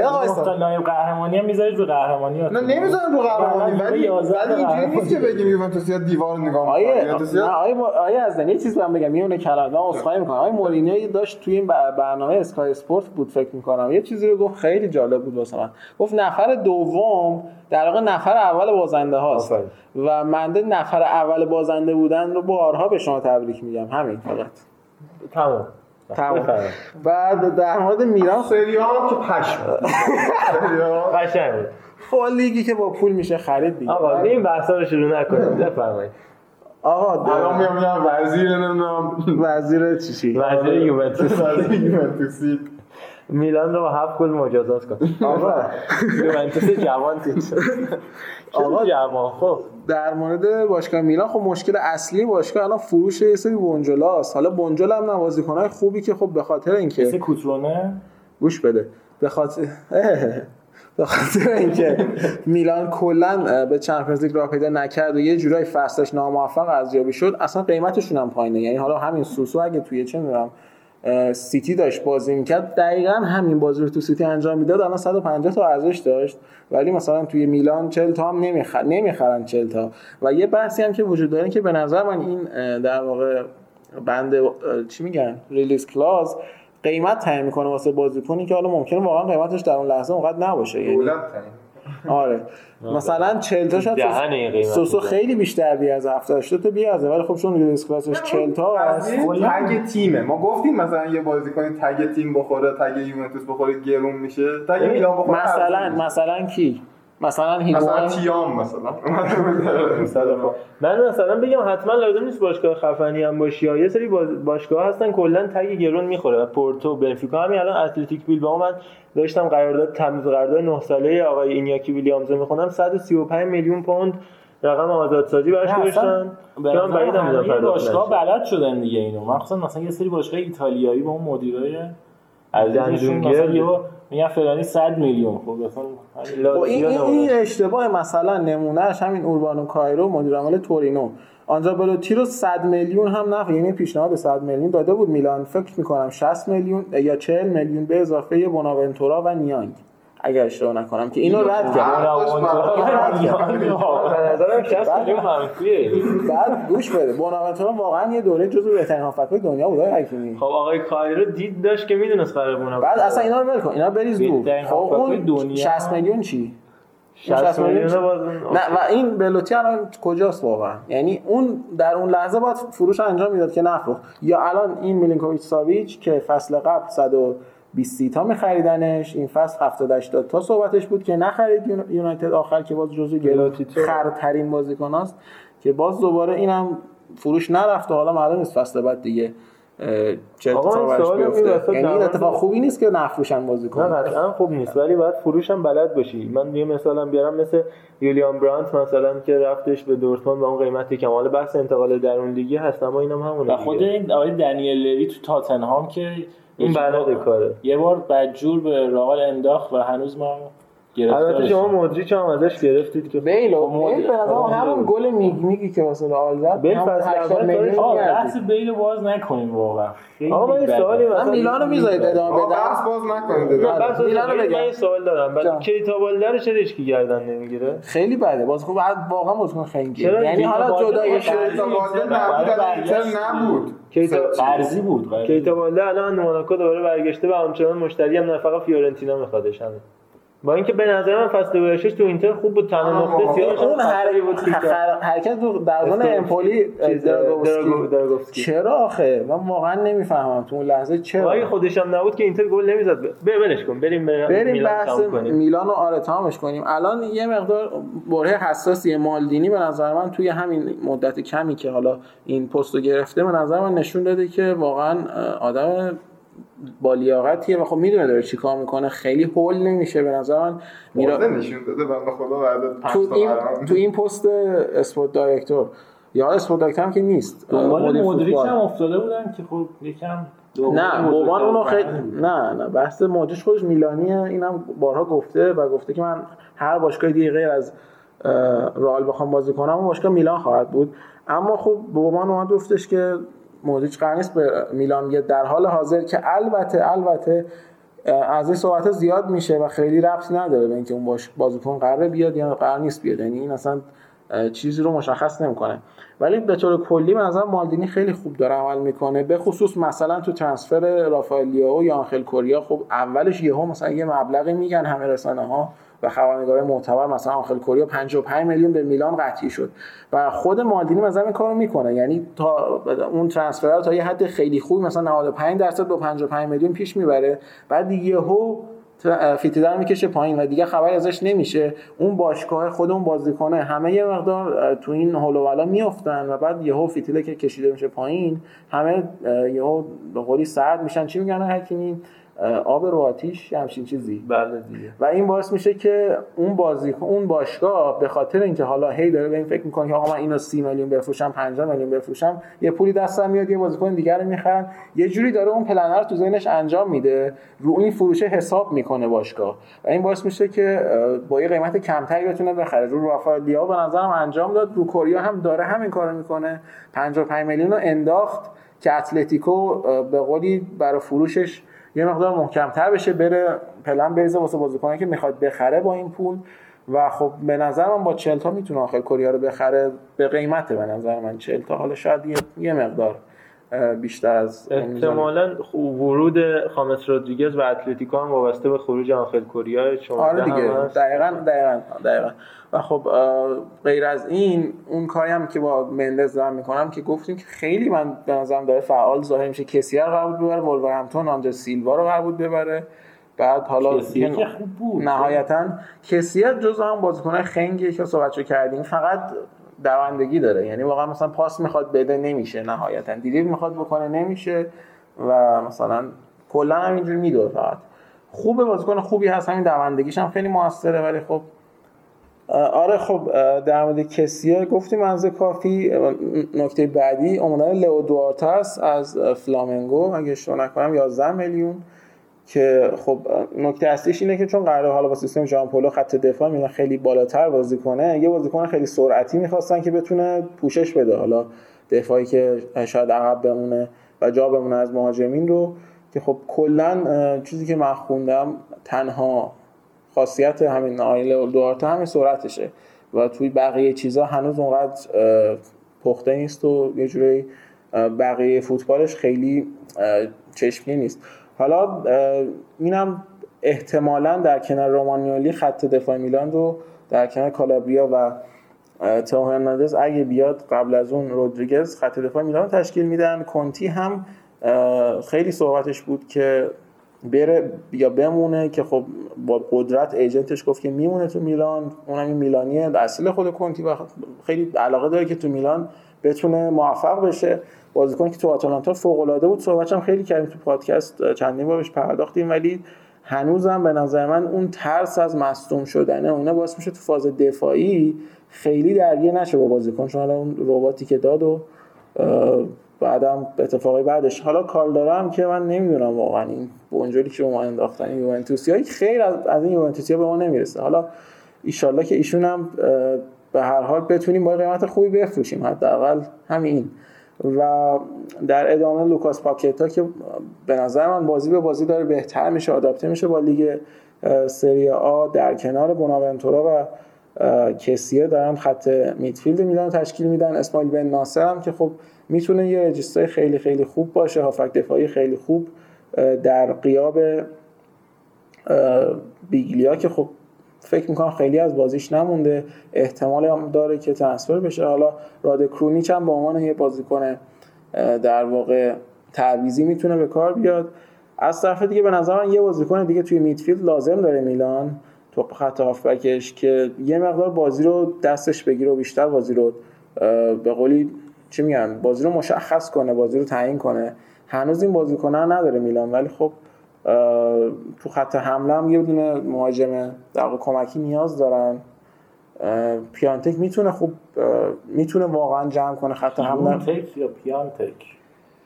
نایب قهرمانی هم می‌ذارید رو قهرمانی ها. نه نمی‌ذارم رو قهرمانی، ولی اینجوری نیست که بگیم یوونتوس یا دیوار نگاه می‌کنه. آره از یه چیز من بگم، یه کلمه اسخای می‌کنم. آره مورینیو داشت توی این برنامه اسکای اسپورت بود فکر می‌کنم، یه چیزی رو گفت خیلی جالب بود واسه من. گفت نفر دوم در واقع نفر اول بازنده هاست و منده نفر اول بازنده بودن رو بارها به شما تبریک میگم. همین فقط. تمام. بعد در مورد میلان سریام که پشم قشنگ فوتبال لیگی که با پول میشه خرید دیگه. آقا این بحثا رو شروع نکنید، بفرمایید. آقا الان میام وزیر چی؟ وزیر یوونتوس. میلان رو 7 گل مجازات کن. آقا یوونتوس جوان تیم شد. آقا جوان خب در مورد باشگاه میلان خب مشکل اصلی باشگاه الان فروش یه سری بونجولاست. حالا بونجول هم نوازیکن‌های خوبی که خب به خاطر اینکه مثل کوترونه گوش بده، به خاطر اینکه میلان کلا به چمپیونز لیگ راه پیدا نکرد و یه جورایی فصلش ناموفق ارزیابی شد، اصلا قیمتشون هم پایینه. یعنی حالا همین سوسو اگه توی چه می‌دونم سیتی داشت بازی میکرد، دقیقاً همین بازی رو تو سیتی انجام میداد، الان 150 تا ارزش داشت، ولی مثلا توی میلان 40 تا هم نمیخرن 40 تا. و یه بحثی هم که وجود داره که به نظر من این در واقع بند چی میگن ریلیز کلاس قیمت تعیین میکنه واسه بازیکنی که حالا ممکنه واقعا قیمتش در اون لحظه اونقدر نباشه. یعنی آره مثلا 40 تا شد سوسو خیلی بیشتر بی از 70 تا بیازه، ولی خب چون ریلیز کلاسش 40 تا است تگ تیمه. ما گفتیم مثلا یه بازیکن تگ تیم بخوره، تگ یوونتوس بخوره گرون میشه، تگ میلان بخوره مثلا کی، مثلا تیام، مثلا من مثلا بگم حتما لازم نیست باشگاه خفنی هم باشی ها. یه سری باشگاه هستن کلا تگ گرون میخوره، پورتو، بنفیکا، همین الان اتلتیک بیلبائو. من داشتم قرارداد تمدید قرارداد 9 ساله آقای اینیاکی ویلیامز میخونم، 135 میلیون پوند رقم آزادسازی براش گذاشتن که من بعیدم اضافه باشگاه بلد شدن دیگه اینو. مثلا یه سری باشگاه ایتالیایی با اون مدیرای عزیزشون مثلا میگه فلانی 100 میلیون خب مثلا این اشتباه. مثلا نمونهش همین اوربانو کایرو مدیر عامل تورینو، آنجلوتی رو 100 میلیون هم نه، یعنی پیشنهاد 100 میلیون داده بود میلان، فکر میکنم 60 میلیون یا 40 میلیون به اضافه بوناونتورا و نیانگ اگه اشتباه نکنم که اینو رد کرد. به نظرم 60 میلیون منفیه. بعد گوش بده، بوناونتورا واقعا یه دوره جزو بهترین هافبک دنیا بود. خب آقای کایرو دید داشت که میدونست قراره بوناونتورا. بعد اصلا اینا رو ول کن، اینا بریز دور. خب اون دنیا 60 میلیون چی؟ 60 میلیون نه و این بلوتی الان کجاست واقعا؟ یعنی اون در اون لحظه باید فروش انجام میداد که نفروخت. یا الان این میلینکوویچ ساویچ که فصل قبل 120 تا می‌خریدنش، این فصل 70-80 تا صحبتش بود که نخرید یونایتد آخر که باز جزو گلاتیتو خرترین بازیکناست که باز دوباره اینم فروش نرفت و حالا معلوم نیست فصل بعد دیگه چه اتفاقی بیفته. یعنی این اتفاق خوبی نیست که نفروشن بازیکن. نه قطعاً خوب نیست، ولی باید فروشم بلد باشی. من یه مثالا بیارم مثل یولیان برانت مثلا که رفتش به دورتموند با اون قیمتی که مال بحث انتقال درون لیگی هست، اما اینم همونه. و خود این آقای دنیل لوی تو تاتنهام که این بلده کاره، یه بار بدجور به رئال انداخت و هنوز ما البته شما مودریچ هم ازش گرفتید که بیل همون گل میگی که مثلا آلزاد بیل فصل اول بحث بیل باز نکنیم واقعا. آقا من سوالی مثلا میلانو میذارید ادامه بده، بحث باز نکنید. بس میلانو بگم من سوال دارم، بعد کیتا والدر چه هیچ کی گردن نمیگیره؟ خیلی بده باز. خب واقعا متون خنگی، یعنی حالا جدای کیتا والدر نبود، کیتا ارزی بود. کیتا والدر الان موناکو دوباره برگشته و همچنان مشتری هم نه فقط فیورنتینا میخوادش. با اینکه به نظر من فصل ورشش تو اینتر خوب بود، تنها نقطه سیاهش اون حرکت تو درون امپولی دراگوفسکی. چرا آخه من واقعا نمیفهمم تو اون لحظه چرا. وای خودش هم نبود که اینتر گل نمیزد. ببرش کن بریم میلان رو آره تامش کنیم. الان یه مقدار بره حساسیه مالدینی به نظر من توی همین مدت کمی که حالا این پستو گرفته به نظر من نشون داده که واقعا آدم با لیاقتیه و خب میدونه داره چیکار میکنه، خیلی هول نمیشه به نظر من. میرا نشون داده بنده خدا بعد تو این پست اسپورت دایرکتور یا اسپورت دایرکتور هم که نیست، دنبال مدریچ هم افتاده بودن که خب یکم نه بومان اونو خیلی نه بحث مدریچ خودش میلانیه، اینم بارها گفته و گفته که من هر باشگاه دیگه غیر از رئال بخوام بازی کنم اون باشگاه میلان خواهد بود. اما خب بومان اومد گفتش که مودریچ قرار نیست به میلان بیاد در حال حاضر، که البته از این صحبت‌ها زیاد میشه و خیلی ربطی نداره به اینکه اون بازیکن قراره بیاد یا قرار نیست بیاد، یعنی این اصلا چیزی رو مشخص نمیکنه. ولی به طور کلی من نظر مالدینی خیلی خوب داره عمل میکنه، به خصوص مثلا تو ترانسفر رافائل لیائو یا آنخل کوریا. خب اولش یهو مثلا یه مبلغی میگن همه رسانه‌ها و خبرنگارای معتبر، مثلا آنخل کوریا 55 میلیون به میلان قطعی شد و خود مالدینی مثلا این کارو میکنه، یعنی تا اون ترانسفر رو تا یه حد خیلی خوبی مثلا 95% با 55 میلیون پیش میبره، بعد یهو فیتیدن میکشه پایین و دیگه خبری ازش نمیشه. اون باشگاه خود اون بازیکنه همه یه مقدار تو این هول و والا میافتن و بعد یهو فیتیله که کشیده میشه پایین همه یهو به قولی سرد میشن. چی میگن حکیمی؟ آب رو آتیش، همچین چیزی. بله دیگه. و این باعث میشه که اون باشگاه به خاطر اینکه حالا هی داره به این فکر میکنه که آقا من اینو 30 میلیون بفروشم 50 میلیون بفروشم یه پولی دستم میاد یه بازیکن دیگه رو میخرم، یه جوری داره اون پلنر تو ذهنش انجام میده، رو این فروشه حساب میکنه باشگاه و این باعث میشه که با یه قیمت کمتری بتونه بخره. رو رافائل لیائو به نظرم انجام داد، رو کوریا هم داره همین کارو میکنه. 55 میلیون رو انداخت که اتلتیکو به قولی برای فروشش یه مقدار محکم‌تر بشه، بره پلن بریزه واسه بازیکنی که میخواد بخره با این پول. و خب به نظر من با 40 تا میتونه آخر کوریا رو بخره به قیمته. به نظر من 40 تا حالا شاید یه مقدار بیشتر از احتمالاً ورود خامس رودریگز و اتلتیکو هم وابسته به خروج آخر کوریا چون آره دیگه دقیقاً. و خب غیر از این اون کاری هم که با مندز دارم میکنم که گفتیم که خیلی من به نظرم داره فعال ظاهر میشه. کسیر قرار بود ببره ولورهمپتون، آندر سیلوا رو قرار بود ببره، بعد حالا نهایتاً کسیر جزو هم بازیکن‌های خنگی که صحبتشو کردیم فقط دوندگی داره، یعنی واقعا مثلا پاس میخواد بده نمیشه، نهایتاً دیریب میخواد بکنه نمیشه و مثلا کلا هم اینجوری میدوه. فقط خوبه، بازیکن خوبی هست، همین دوندگیش هم خیلی موثره. ولی خب آره خب در مورد کسیه گفتیم از کافی. نکته بعدی اومدن لئو دوارته از فلامنگو اگه اشتباه نکنم 11 میلیون که خب نکته اصلیش اینه که چون قراره حالا با سیستم ژان پلو خط دفاع میلان خیلی بالاتر بازی کنه، یه بازیکن خیلی سرعتی می‌خواستن که بتونه پوشش بده حالا دفاعی که شاید عقب بمونه و جا بمونه از مهاجمین رو، که خب کلا چیزی که من خوندم تنها خاصیت همین آیل دوارته همین سرعتشه و توی بقیه چیزا هنوز اونقدر پخته نیست و یه جوری بقیه فوتبالش خیلی چشمگیر نیست. حالا اینم احتمالاً در کنار رومانیولی خط دفاع میلان رو در کنار کالابریا و تئو هرناندز اگه بیاد قبل از اون رودریگز خط دفاع میلان رو تشکیل میدن. کنتی هم خیلی صحبتش بود که بره یا بمونه که خب با قدرت ایجنتش گفت که میمونه تو میلان، اونم میلانیه اصل خود کنتی و خیلی علاقه داره که تو میلان بتونه موفق بشه. بازیکن که تو آتالانتا فوق‌العاده بود، صحبتش هم خیلی کردیم تو پادکست، چندین بارش پرداختیم، ولی هنوزم به نظر من اون ترس از مصدوم شدنه اونه باعث میشه تو فاز دفاعی خیلی درگیر نشه با بازیکن، چون حالا اون رباتی که داد و بعدم اتفاقی بعدش. حالا کالدارا هم که من نمیدونم واقعا این بونجوری که به ما انداختن یوونتوسیایی خیر از این یوونتوسیا به ما نمیرسه. حالا ان که ایشون هم به هر حال بتونیم با قیمت خوبی بفروشیم حداقل همین. و در ادامه لوکاس پاکتا که به نظر من بازی به بازی داره بهتر میشه، آداپته میشه با لیگ سری آ، در کنار بوناونتورا و کسیه دارن خط میدفیلد میلان تشکیل میدن. اسماعیل بن ناصر هم که خب میتونه یه رجیستر خیلی خیلی خوب باشه، هافک دفاعی خیلی خوب در غیاب بیگلیا که خب فکر میکنم خیلی از بازیش نمونده، احتمال هم داره که ترانسفر بشه. حالا راده کرونیچ هم به عنوان یه بازیکن در واقع تعویضی میتونه به کار بیاد. از طرف دیگه به نظر من یه بازیکن دیگه توی میدفیلد لازم داره میلان تو خط هافبکش که یه مقدار بازی رو دستش بگیره و بیشتر بازی رو به قولی چی میگن بازی رو مشخص کنه، بازی رو تعیین کنه. هنوز این بازیکن نداره میلان، ولی خب تو خط حمله هم یه بدونه مهاجم دقیق کمکی نیاز دارن. پیانتک میتونه خوب میتونه واقعا جمع کنه خط حمله. پیانتک یا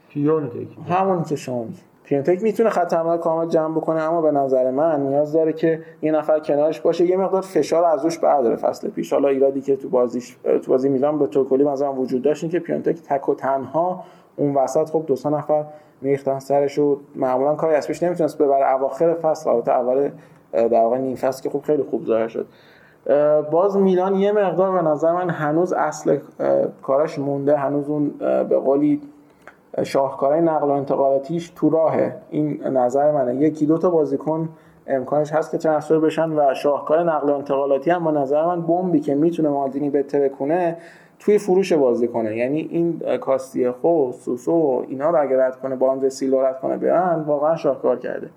پیانتک همون که شما میگی. پیانتک میتونه خط حمله کامل جمع بکنه، اما به نظر من نیاز داره که یه نفر کنارش باشه، یه مقدار فشار از روش برداره. فصل پیش حالا ایرادی که تو بازی میلان به طور کلی مثلا وجود داشت این که پیانتک تک و تنها اون وسط خب دو سه نفر میختن سرش و معمولا کاری از پیش نمیتونست ببره. اواخر فصل البته اول در واقع نیم فصل که خوب خیلی خوب ظاهر شد. باز میلان یه مقدار به نظر من هنوز اصل کارش مونده، هنوز اون به قولی شاهکارهای نقل و انتقالاتیش تو راهه. این نظر منه. یکی دو تا بازیکن امکانش هست که ترانسفر بشن و شاهکار نقل و انتقالاتی هم به نظر من بمبی که میتونه مالدینی بهتره کنه توی فروش بازیکنه. یعنی این کاستیخو، سوسو اینا رو اگه رد کنه، با اندر سیلو رد کنه بیان واقعا شاهکار کرده.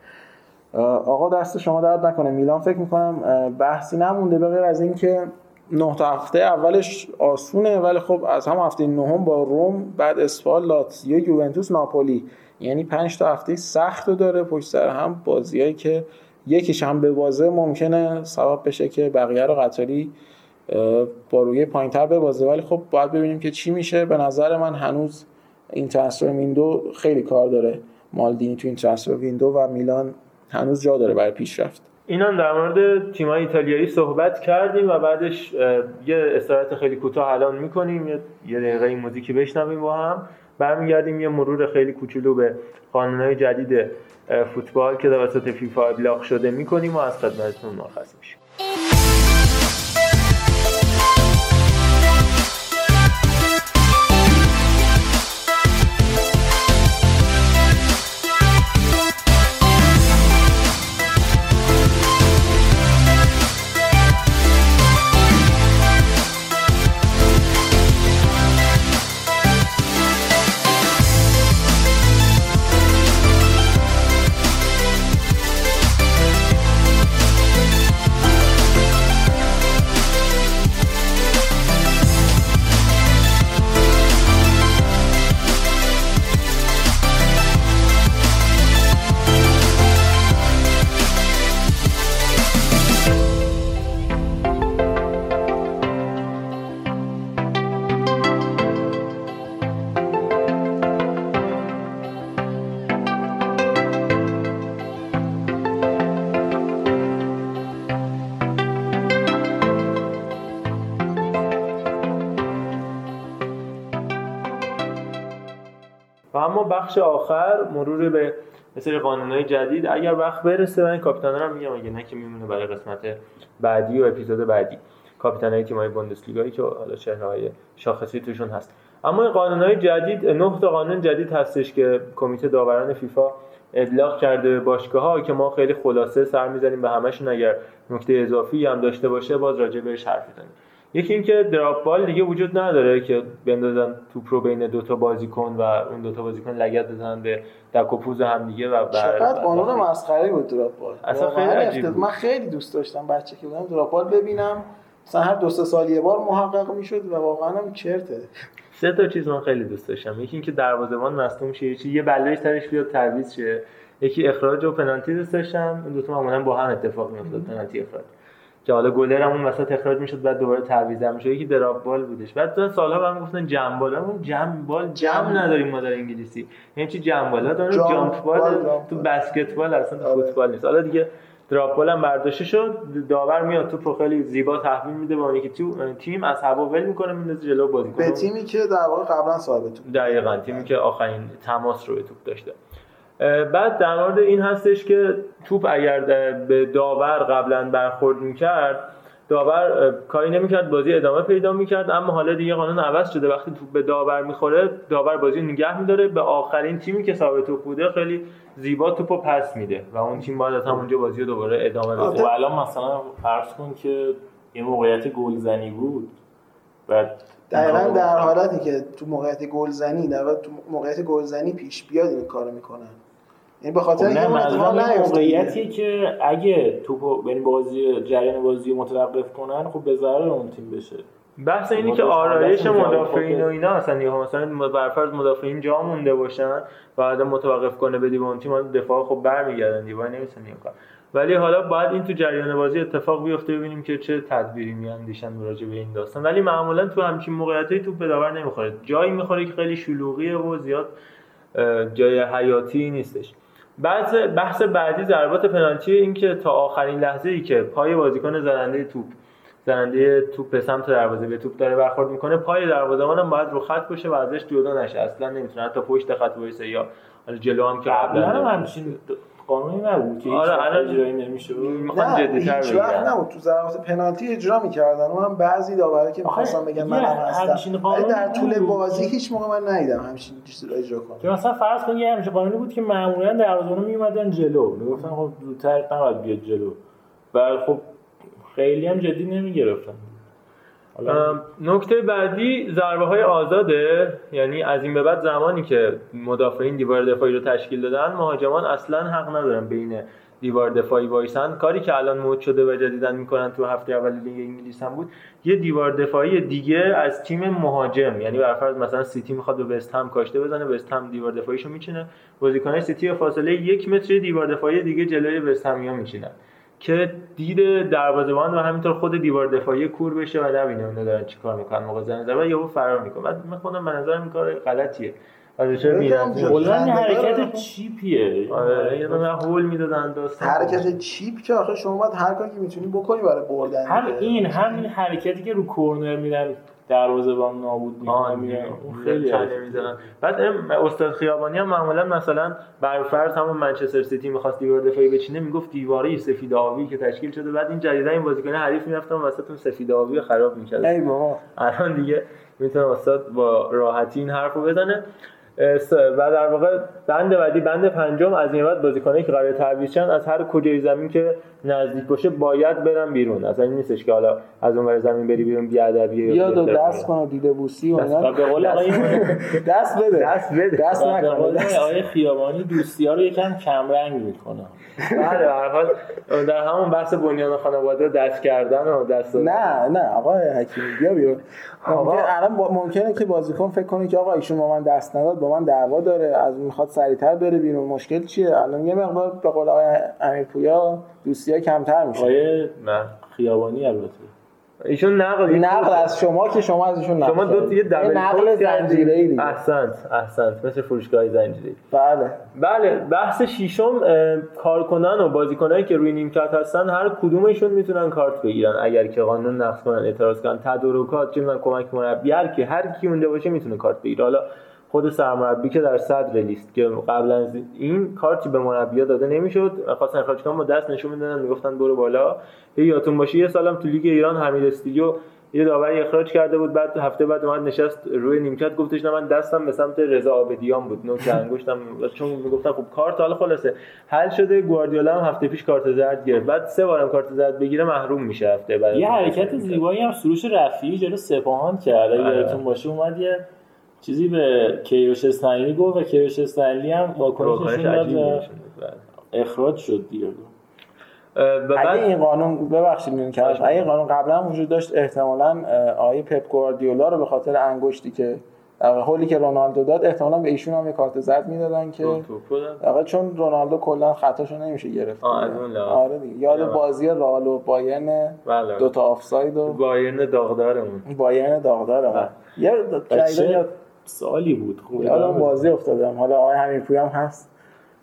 آقا دست شما درد نکنه. میلان فکر میکنم بحثی نمونده به غیر از این که 9 تا هفته اولش آسونه، ولی خب از هم هفته نهم با روم، بعد اسپال، لاتزیو، یوونتوس، ناپولی، یعنی 5 تا هفته سخت رو داره پشت سر هم، بازیایی که یکیش هم به بازه ممکنه سبب بشه که بقیه رو قطاری با روی پایین‌تر ببازه. ولی خب باید ببینیم که چی میشه. به نظر من هنوز این ترانسفر ویندو خیلی کار داره مالدینی تو این ترانسفر ویندو و میلان هنوز جا داره برای پیشرفت. اینا در مورد تیم‌های ایتالیایی صحبت کردیم و بعدش یه استراحت خیلی کوتاه الان می‌کنیم، یه دقیقه این موزیکی بشنویم با هم، برمیگردیم یه مرور خیلی کوچولو به قانون‌های جدید فوتبال که توسط فیفا ابلاغ شده می‌کنیم و از خدمتتون مرخص میشیم. بخش آخر مرور به مثل قانون‌های جدید اگر وقت برسه. من کاپیتانا رو میگم، اگه نه که میمونه برای قسمت بعدی و اپیزود بعدی، کاپیتانای تیم‌های بوندسلیگایی که حالا چهره‌های شاخصی توشون هست. اما قانون‌های جدید 9 تا قانون جدید هستش که کمیته داوران فیفا ابلاغ کرده به باشگاه‌ها که ما خیلی خلاصه سر می‌زنیم به همه‌شون. اگر نکته اضافی هم داشته باشه باز راجع بهش حرف می‌زنیم. یکی اینکه دراپ بال دیگه وجود نداره که بندازن توپ رو بین دو تا بازیکن و اون دو تا بازیکن لگد بزنن به دک و پوز هم دیگه. و بعد قانون مسخره بود دراپ بال. اصلا خیلی عجیب بود. من خیلی دوست داشتم بچه که بودم دراپ بال ببینم، مثلا هر دو سه سال یه بار محقق میشد و واقعا هم چرته. سه تا چیز من خیلی دوست داشتم. یکی اینکه دروازه‌بان مصدوم شه، یه بلایش ترش بیاد تعویض شه، یکی اخراج و پنالتی دوست داشتم. این دو تا معمولا با هم اتفاق میافتاد، پنالتی اخراج. که حالا گلرمون وسط اخراج میشد بعد دوباره تعویض میشد، یکی دراب بال بودش. بعد تا سالها برام گفتن جم بالمون، جم بال جم نداریم ما در انگلیسی، یعنی چی جم بالا دارن؟ جامپ بال تو بسکتبال اصلا تو فوتبال نیست. حالا دیگه دراب بال هم برداشته شد، داور میاد تو پروفایل زیبا تحویل میده با یکی تو تیم از هوا ول میکنه میندازه جلو بازیکن به تیمی که در واقع قبلا صاحب توپ، دقیقاً تیمی که آخرین تماس رو به توپ داشته. بعد در مورد این هستش که توپ اگر به داور قبلا برخورد میکرد، داور کاری نمیکرد، بازی ادامه پیدا میکرد. اما حالا دیگه قانون عوض شده، وقتی توپ به داور میخوره داور بازی نگه میداره، به آخرین تیمی که صاحب توپ بوده خیلی زیبا توپو پس میده و اون تیم باید همونجا بازی رو دوباره ادامه بده. و الان مثلا فرض کن که این موقعیت گلزنی بود، بعد دقیقاً در حالتی که تو موقعیت گلزنی پیش بیاد این کارو میکنن، یعنی به خاطر اینکه موقعیتیه که اگه توپو یعنی بازی جریان بازی رو متوقف کنن خب به ضرر اون تیم بشه. بحث اینه که آرایش مدافعین و اینا هستن، یا مثلا برفرض مدافعین جا مونده باشن و آدم متوقف کنه بدی به اون تیم دفاع، خب برمیگردن دیوار نمیسن این کار. ولی حالا باید این تو جریان بازی اتفاق بیفته ببینیم که چه تدبیری میاندیشن مراجع به این داستان. ولی معمولا تو همچین موقعیتی توپ به داور نمیخوره، جایی میخوره که خیلی شلوغیه و زیاد جای حیاتی نیستش. بعد بحث بعدی ضربات پنالتی، این که تا آخرین لحظه‌ای که پای بازیکن زننده توپ به سمت دروازه به توپ داره برخورد میکنه، پای دروازه‌بان هم باید رو خط باشه و ازش جدا نشه، اصلا نمیتونه حتی پشت خط وایسه یا جلو هم که قبلا قانونی نبود که اجرایی نمیشه. میخوام جدی‌تر بگم، نه تو ضربات پنالتی اجرا می‌کردن، اونم بعضی داورا که می‌خواستن بگن من هستم، ولی در طول بازی هیچ موقع من ندیدم همچین چیزی رو اجرا کنن. مثلا فرض کن یه همچین قانونی بود که معمولاً دروازه‌بانا میومدن جلو، میگفتن خب زودتر نباید بیاد جلو، ولی خب خیلی هم جدی نمی‌گرفتن. نکته بعدی ضربه های آزاده، یعنی از این به بعد زمانی که مدافعین دیوار دفاعی رو تشکیل دادن، مهاجمان اصلا حق ندارن بین دیوار دفاعی وایسن. کاری که الان مد شده و جدیداً میکنن، تو هفته اول لیگ انگلیس هم بود، یه دیوار دفاعی دیگه از تیم مهاجم، یعنی برفرض مثلا سیتی میخواد به وست هم کاشته بزنه، وست هم دیوار دفاعیشو میچینه، بازیکن‌های سیتی به فاصله 1 متر دیوار دفاعی دیگه جلوی وست همیا میچینن که دید دروازه‌بان و همینطور خود دیوار دفاعی کور بشه و نبینه اونا دارن چیکار میکنن موقع زنی زدن، یهو فرار میکنه. بعد من خودم به نظرم کار غلطیه، البته میرم کلا حرکت چیپیه، آره یه دونه هول میدادن داستان حرکت چیپ که آخه شما باید هر کاری که میتونی بکنی برای بردن، همین حرکتی که رو کرنر میدن دروازه‌بان نابود می‌کنه، خیلی چاله می‌زنن. بعد استاد خیابانی هم معمولا مثلا برفرض همون منچستر سیتی می‌خواست دیوار دفاعی بچینه، میگفت دیواری سفیدآبی که تشکیل شده، بعد این جدیدا این بازیکن حریف می‌رفتن وسطون سفیدآبی خراب می‌کردن. ای بابا الان دیگه میتونه استاد با راحتی این حرفو بزنه. و در واقع بند بعدی، بند پنجم، از این بعد بازیکنایی که قرار تعویض شدن از هر کجای زمین که نزدیک باشه باید برن بیرون، اصلا نیستش که حالا از اون ور زمین بری بیرون بیادبیه یا دست کن و دیده بوسی و اینا. به قول آقای دست بده دست نکنه، آقای خیابانی دوستی‌ها رو یکم کم رنگ می‌کنه. بله، به هر حال در همون بحث بنیان خانواده دست کردن و دست نه آقای حکیمی بیا بیرون. الان ممکنه که بازیکن فکر کنه که آقا ایشون با من دست نداد، با من دعوا داره، از اون میخواد سریع‌تر بره بیرون، مشکل چیه؟ الان یه مقدار به قول آقای امیرپویا دوستی‌ها کمتر میشه. آقای خیابانی البته ایشون نقل از شما که شما از ایشون نقل دو تا یه نقل زنجیره‌ای. احسنت، مثل فروشگاه زنجیره‌ای. بله. بحث ششم، کارکنان و بازیکنایی که روی نیمکت هستن هر کدومشون میتونن کارت بگیرن اگر که قانون نقض کنن، اعتراض کنن، تدارکات، چه می‌دونم کمک مربی، هر کی اونجا باشه میتونه کارت بگیره. حالا خود سرمربی که در صدر لیست، که قبلا این کارتی به مربی‌ها داده نمی‌شد، خواستن اخراج کنن با دست نشون میدادن، میگفتن برو بالا. یادتون باشه یه سالم تو لیگ ایران حمید استیلیو یه داوری اخراج کرده بود، بعد هفته بعد اومد نشست روی نیمکت گفتش نه من دستم به سمت رضا عابدیان بود، نوک انگشتم، چون میگفتن خب کارت حالا خلاصه حل شده. گواردیولا هم هفته پیش کارت زرد گرفت، بعد 3 بارم کارت زرد بگیره محروم میشه هفته بعد. یه حرکت زیبایی هم سروش رفیعی جلو سپاهان کرد، یادتون باشه اومد یه چیزی به کیروش استنلی گفت و کیروش استنلی هم واکنشش داد، اخراج شد دیگه. اگه این قانون قبلا وجود داشت احتمالاً آقای پپ گواردیولا رو به خاطر انگشتی که در حالی که رونالدو داد احتمالاً به ایشون هم یه کارت زرد میدادن که واقعا چون رونالدو کلا خطاشو نمیشه گرفت. آره دیگه یاد بازی رئال و بایرن دو تا آفساید و بایرن داغدارمون یه جایی سالی بود خوب یادم بازی افتادم. حالا آقای همین پوی هم هست.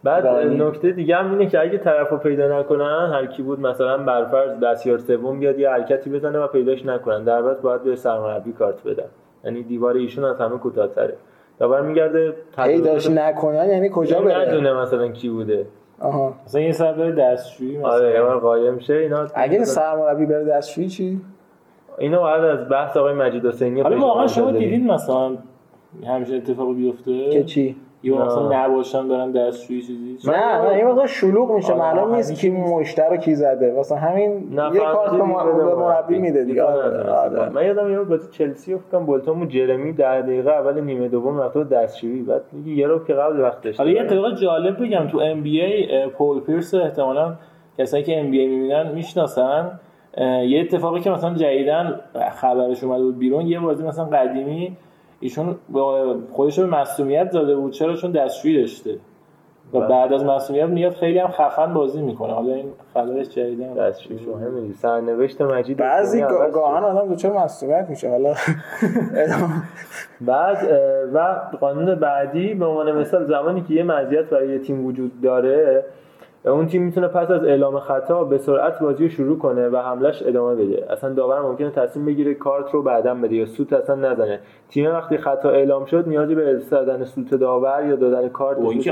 بعد نکته دیگه هم اینه که اگه طرفو پیدا نکنن، هر کی بود مثلا برفرض دستیار سوم بیاد یه حرکتی بزنه و پیداش نکنن، در بعد باید به سرمربی کارت بدن. یعنی دیوار ایشون از همه کوتاه‌تره. دوباره میگرده پیداش نکنن یعنی کجا بره؟ ندونه مثلا کی بوده. آها. مثلا این سردار دستشویی مثلا. آره یه بار قایم شه اینا. اگه سرمربی بره دستشویی چی؟ اینا بعد از بحث آقای مجید حسینی. حالا واقعا شما دیدین مثلا همیشه اتفاقی بیفته که چی؟ یا مثلا نباشن دارن دستشویی چیزی نه این واقعا شلوغ میشه، معلوم نیست کی مشترو کی زده، مثلا همین یه کارت به مربی میده دیگه. من یادم یه بازی چلسی افتادم بولتون جرمی در دقیقه اول نیمه دوم رفتو دستشویی، بعد میگه یارو که قبل وقتش. حالا یه اتفاق جالب بگم تو ام بی ای، پول پیرس احتمالاً کسایی که ام بی ای میبینن میشناسن، یه اتفاقی که مثلا جدیدن خبرش اومده بود بیرون، یه بازی مثلا قدیمی ایشون خودش رو به معصومیت زده بود. چرا؟ چون دستشویی داشته و بعد از معصومیت میاد خیلی هم خفن بازی میکنه. حالا این خلاص جدیدن دستشویی مهمه، سرنوشت مجید بعضی گاهن آدم دوچار معصومیت میشه. حالا بعد و قانون بعدی به عنوان مثال زمانی که یه مزیت برای یه تیم وجود داره، اون تیم میتونه پس از اعلام خطا به سرعت بازی رو شروع کنه و حملهش ادامه بده. اصلا داور ممکنه تصمیم بگیره کارت رو بعداً بده یا سوت اصلا نزنه. تیم وقتی خطا اعلام شد نیازی به زدن سوت داور یا دادن کارت نیست.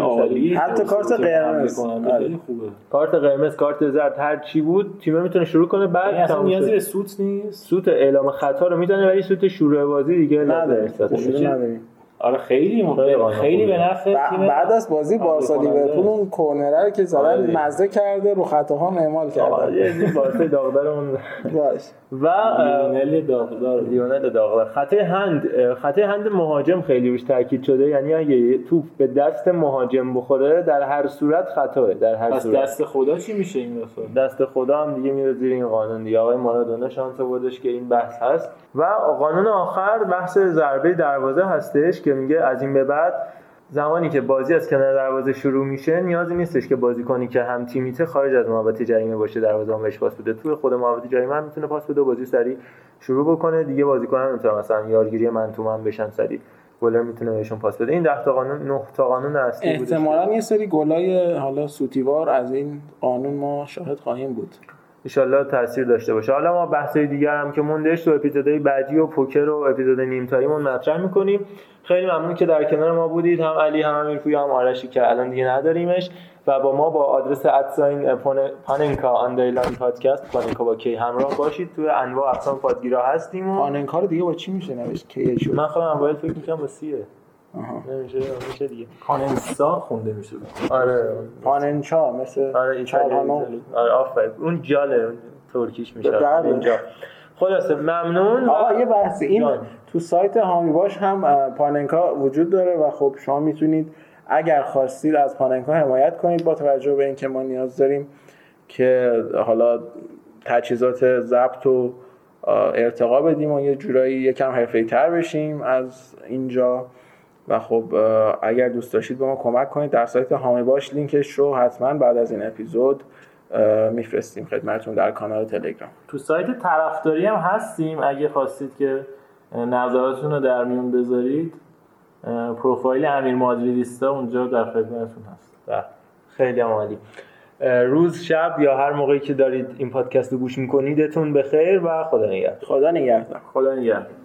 حتی کارت قرمز خیلی خوبه. کارت قرمز، کارت زرد، هر چی بود تیم میتونه شروع کنه. بعد اصلا نیازی به سوت نیست. سوت اعلام خطا رو میزنه ولی سوت شروع بازی دیگه نداره. آره خیلی خیلی به نفع تیم. بعد از بازی بارسا لیورپول اون کرنر رو که زدن مزه کرده، رو خطاها اعمال کرده. یعنی بارسا داغدارمون و لیونل داغدار. خطای هند مهاجم خیلی روش تاکید شده، یعنی اگه توپ به دست مهاجم بخوره در هر صورت خطاه، در هر صورت. دست خدا چی میشه این دفعه؟ دست خدا هم دیگه میره زیر این قانون دیگه. آقای مارادونا شانس بودش که این بحث هست. و قانون آخر بحث ضربه دروازه هستش که میگه از این به بعد زمانی که بازی از کنار دروازه شروع میشه نیازی نیستش که بازیکنی که هم تیمیته خارج از محوطه جریمه باشه دروازه هم بهش پاس بده، تو خود محوطه جریمه هم میتونه پاس بده، بازی سریع شروع بکنه دیگه. بازیکن هم میتونه مثلا یارگیری من تو من بشن، سریع گلر میتونه بهشون پاس بده. این 10 تا قانون اصلی بود. احتمالاً یه سری گلای حالا سوتیوار از این قانون ما شاهد خواهیم بود، انشالله تاثیر داشته باشه. حالا ما بحث‌های دیگر هم که موندهش تو اپیزودهای بعدی و پوکر و اپیزود نیم‌تاییمون مطرح می‌کنیم. خیلی ممنون که در کنار ما بودید، هم علی هم امیرپوی هم آرشی که الان دیگه نداریمش، و با ما با آدرس @panenka_podcast پاننکا با کی همراه باشید. تو انواع اقسام پادگیرها هستیم. پاننکا رو دیگه با چی میشه نوشت؟ کی من خودم اول فکر می‌کردم با سیه. نمیشه دیگه. پاننسا خونده میشه. آره پاننچا مثل ایتالیایی. آره آفرین. اون جاله ترکیش میشه اونجا. خلاصه ممنون. آقا یه بحث این جان. تو سایت هامی باش هم پاننکا وجود داره و خب شما میتونید اگر خواستید از پاننکا حمایت کنید، با توجه به اینکه ما نیاز داریم که حالا تجهیزات ضبط و ارتقا بدیم و یه جورایی یکم حرفه‌ای‌تر بشیم از اینجا. و خب اگر دوست داشتید به ما کمک کنید در سایت هامی باش، لینکش رو حتما بعد از این اپیزود میفرستیم خدمتتون در کانال تلگرام. تو سایت طرفداری هم هستیم، اگه خواستید که نظراتتون رو در میون بذارید، پروفایل امیر مادریدیستا اونجا در خدمتتون هست. خیلی عالی. روز شب یا هر موقعی که دارید این پادکست رو گوش میکنیدتون بخیر و خدا نگهدار.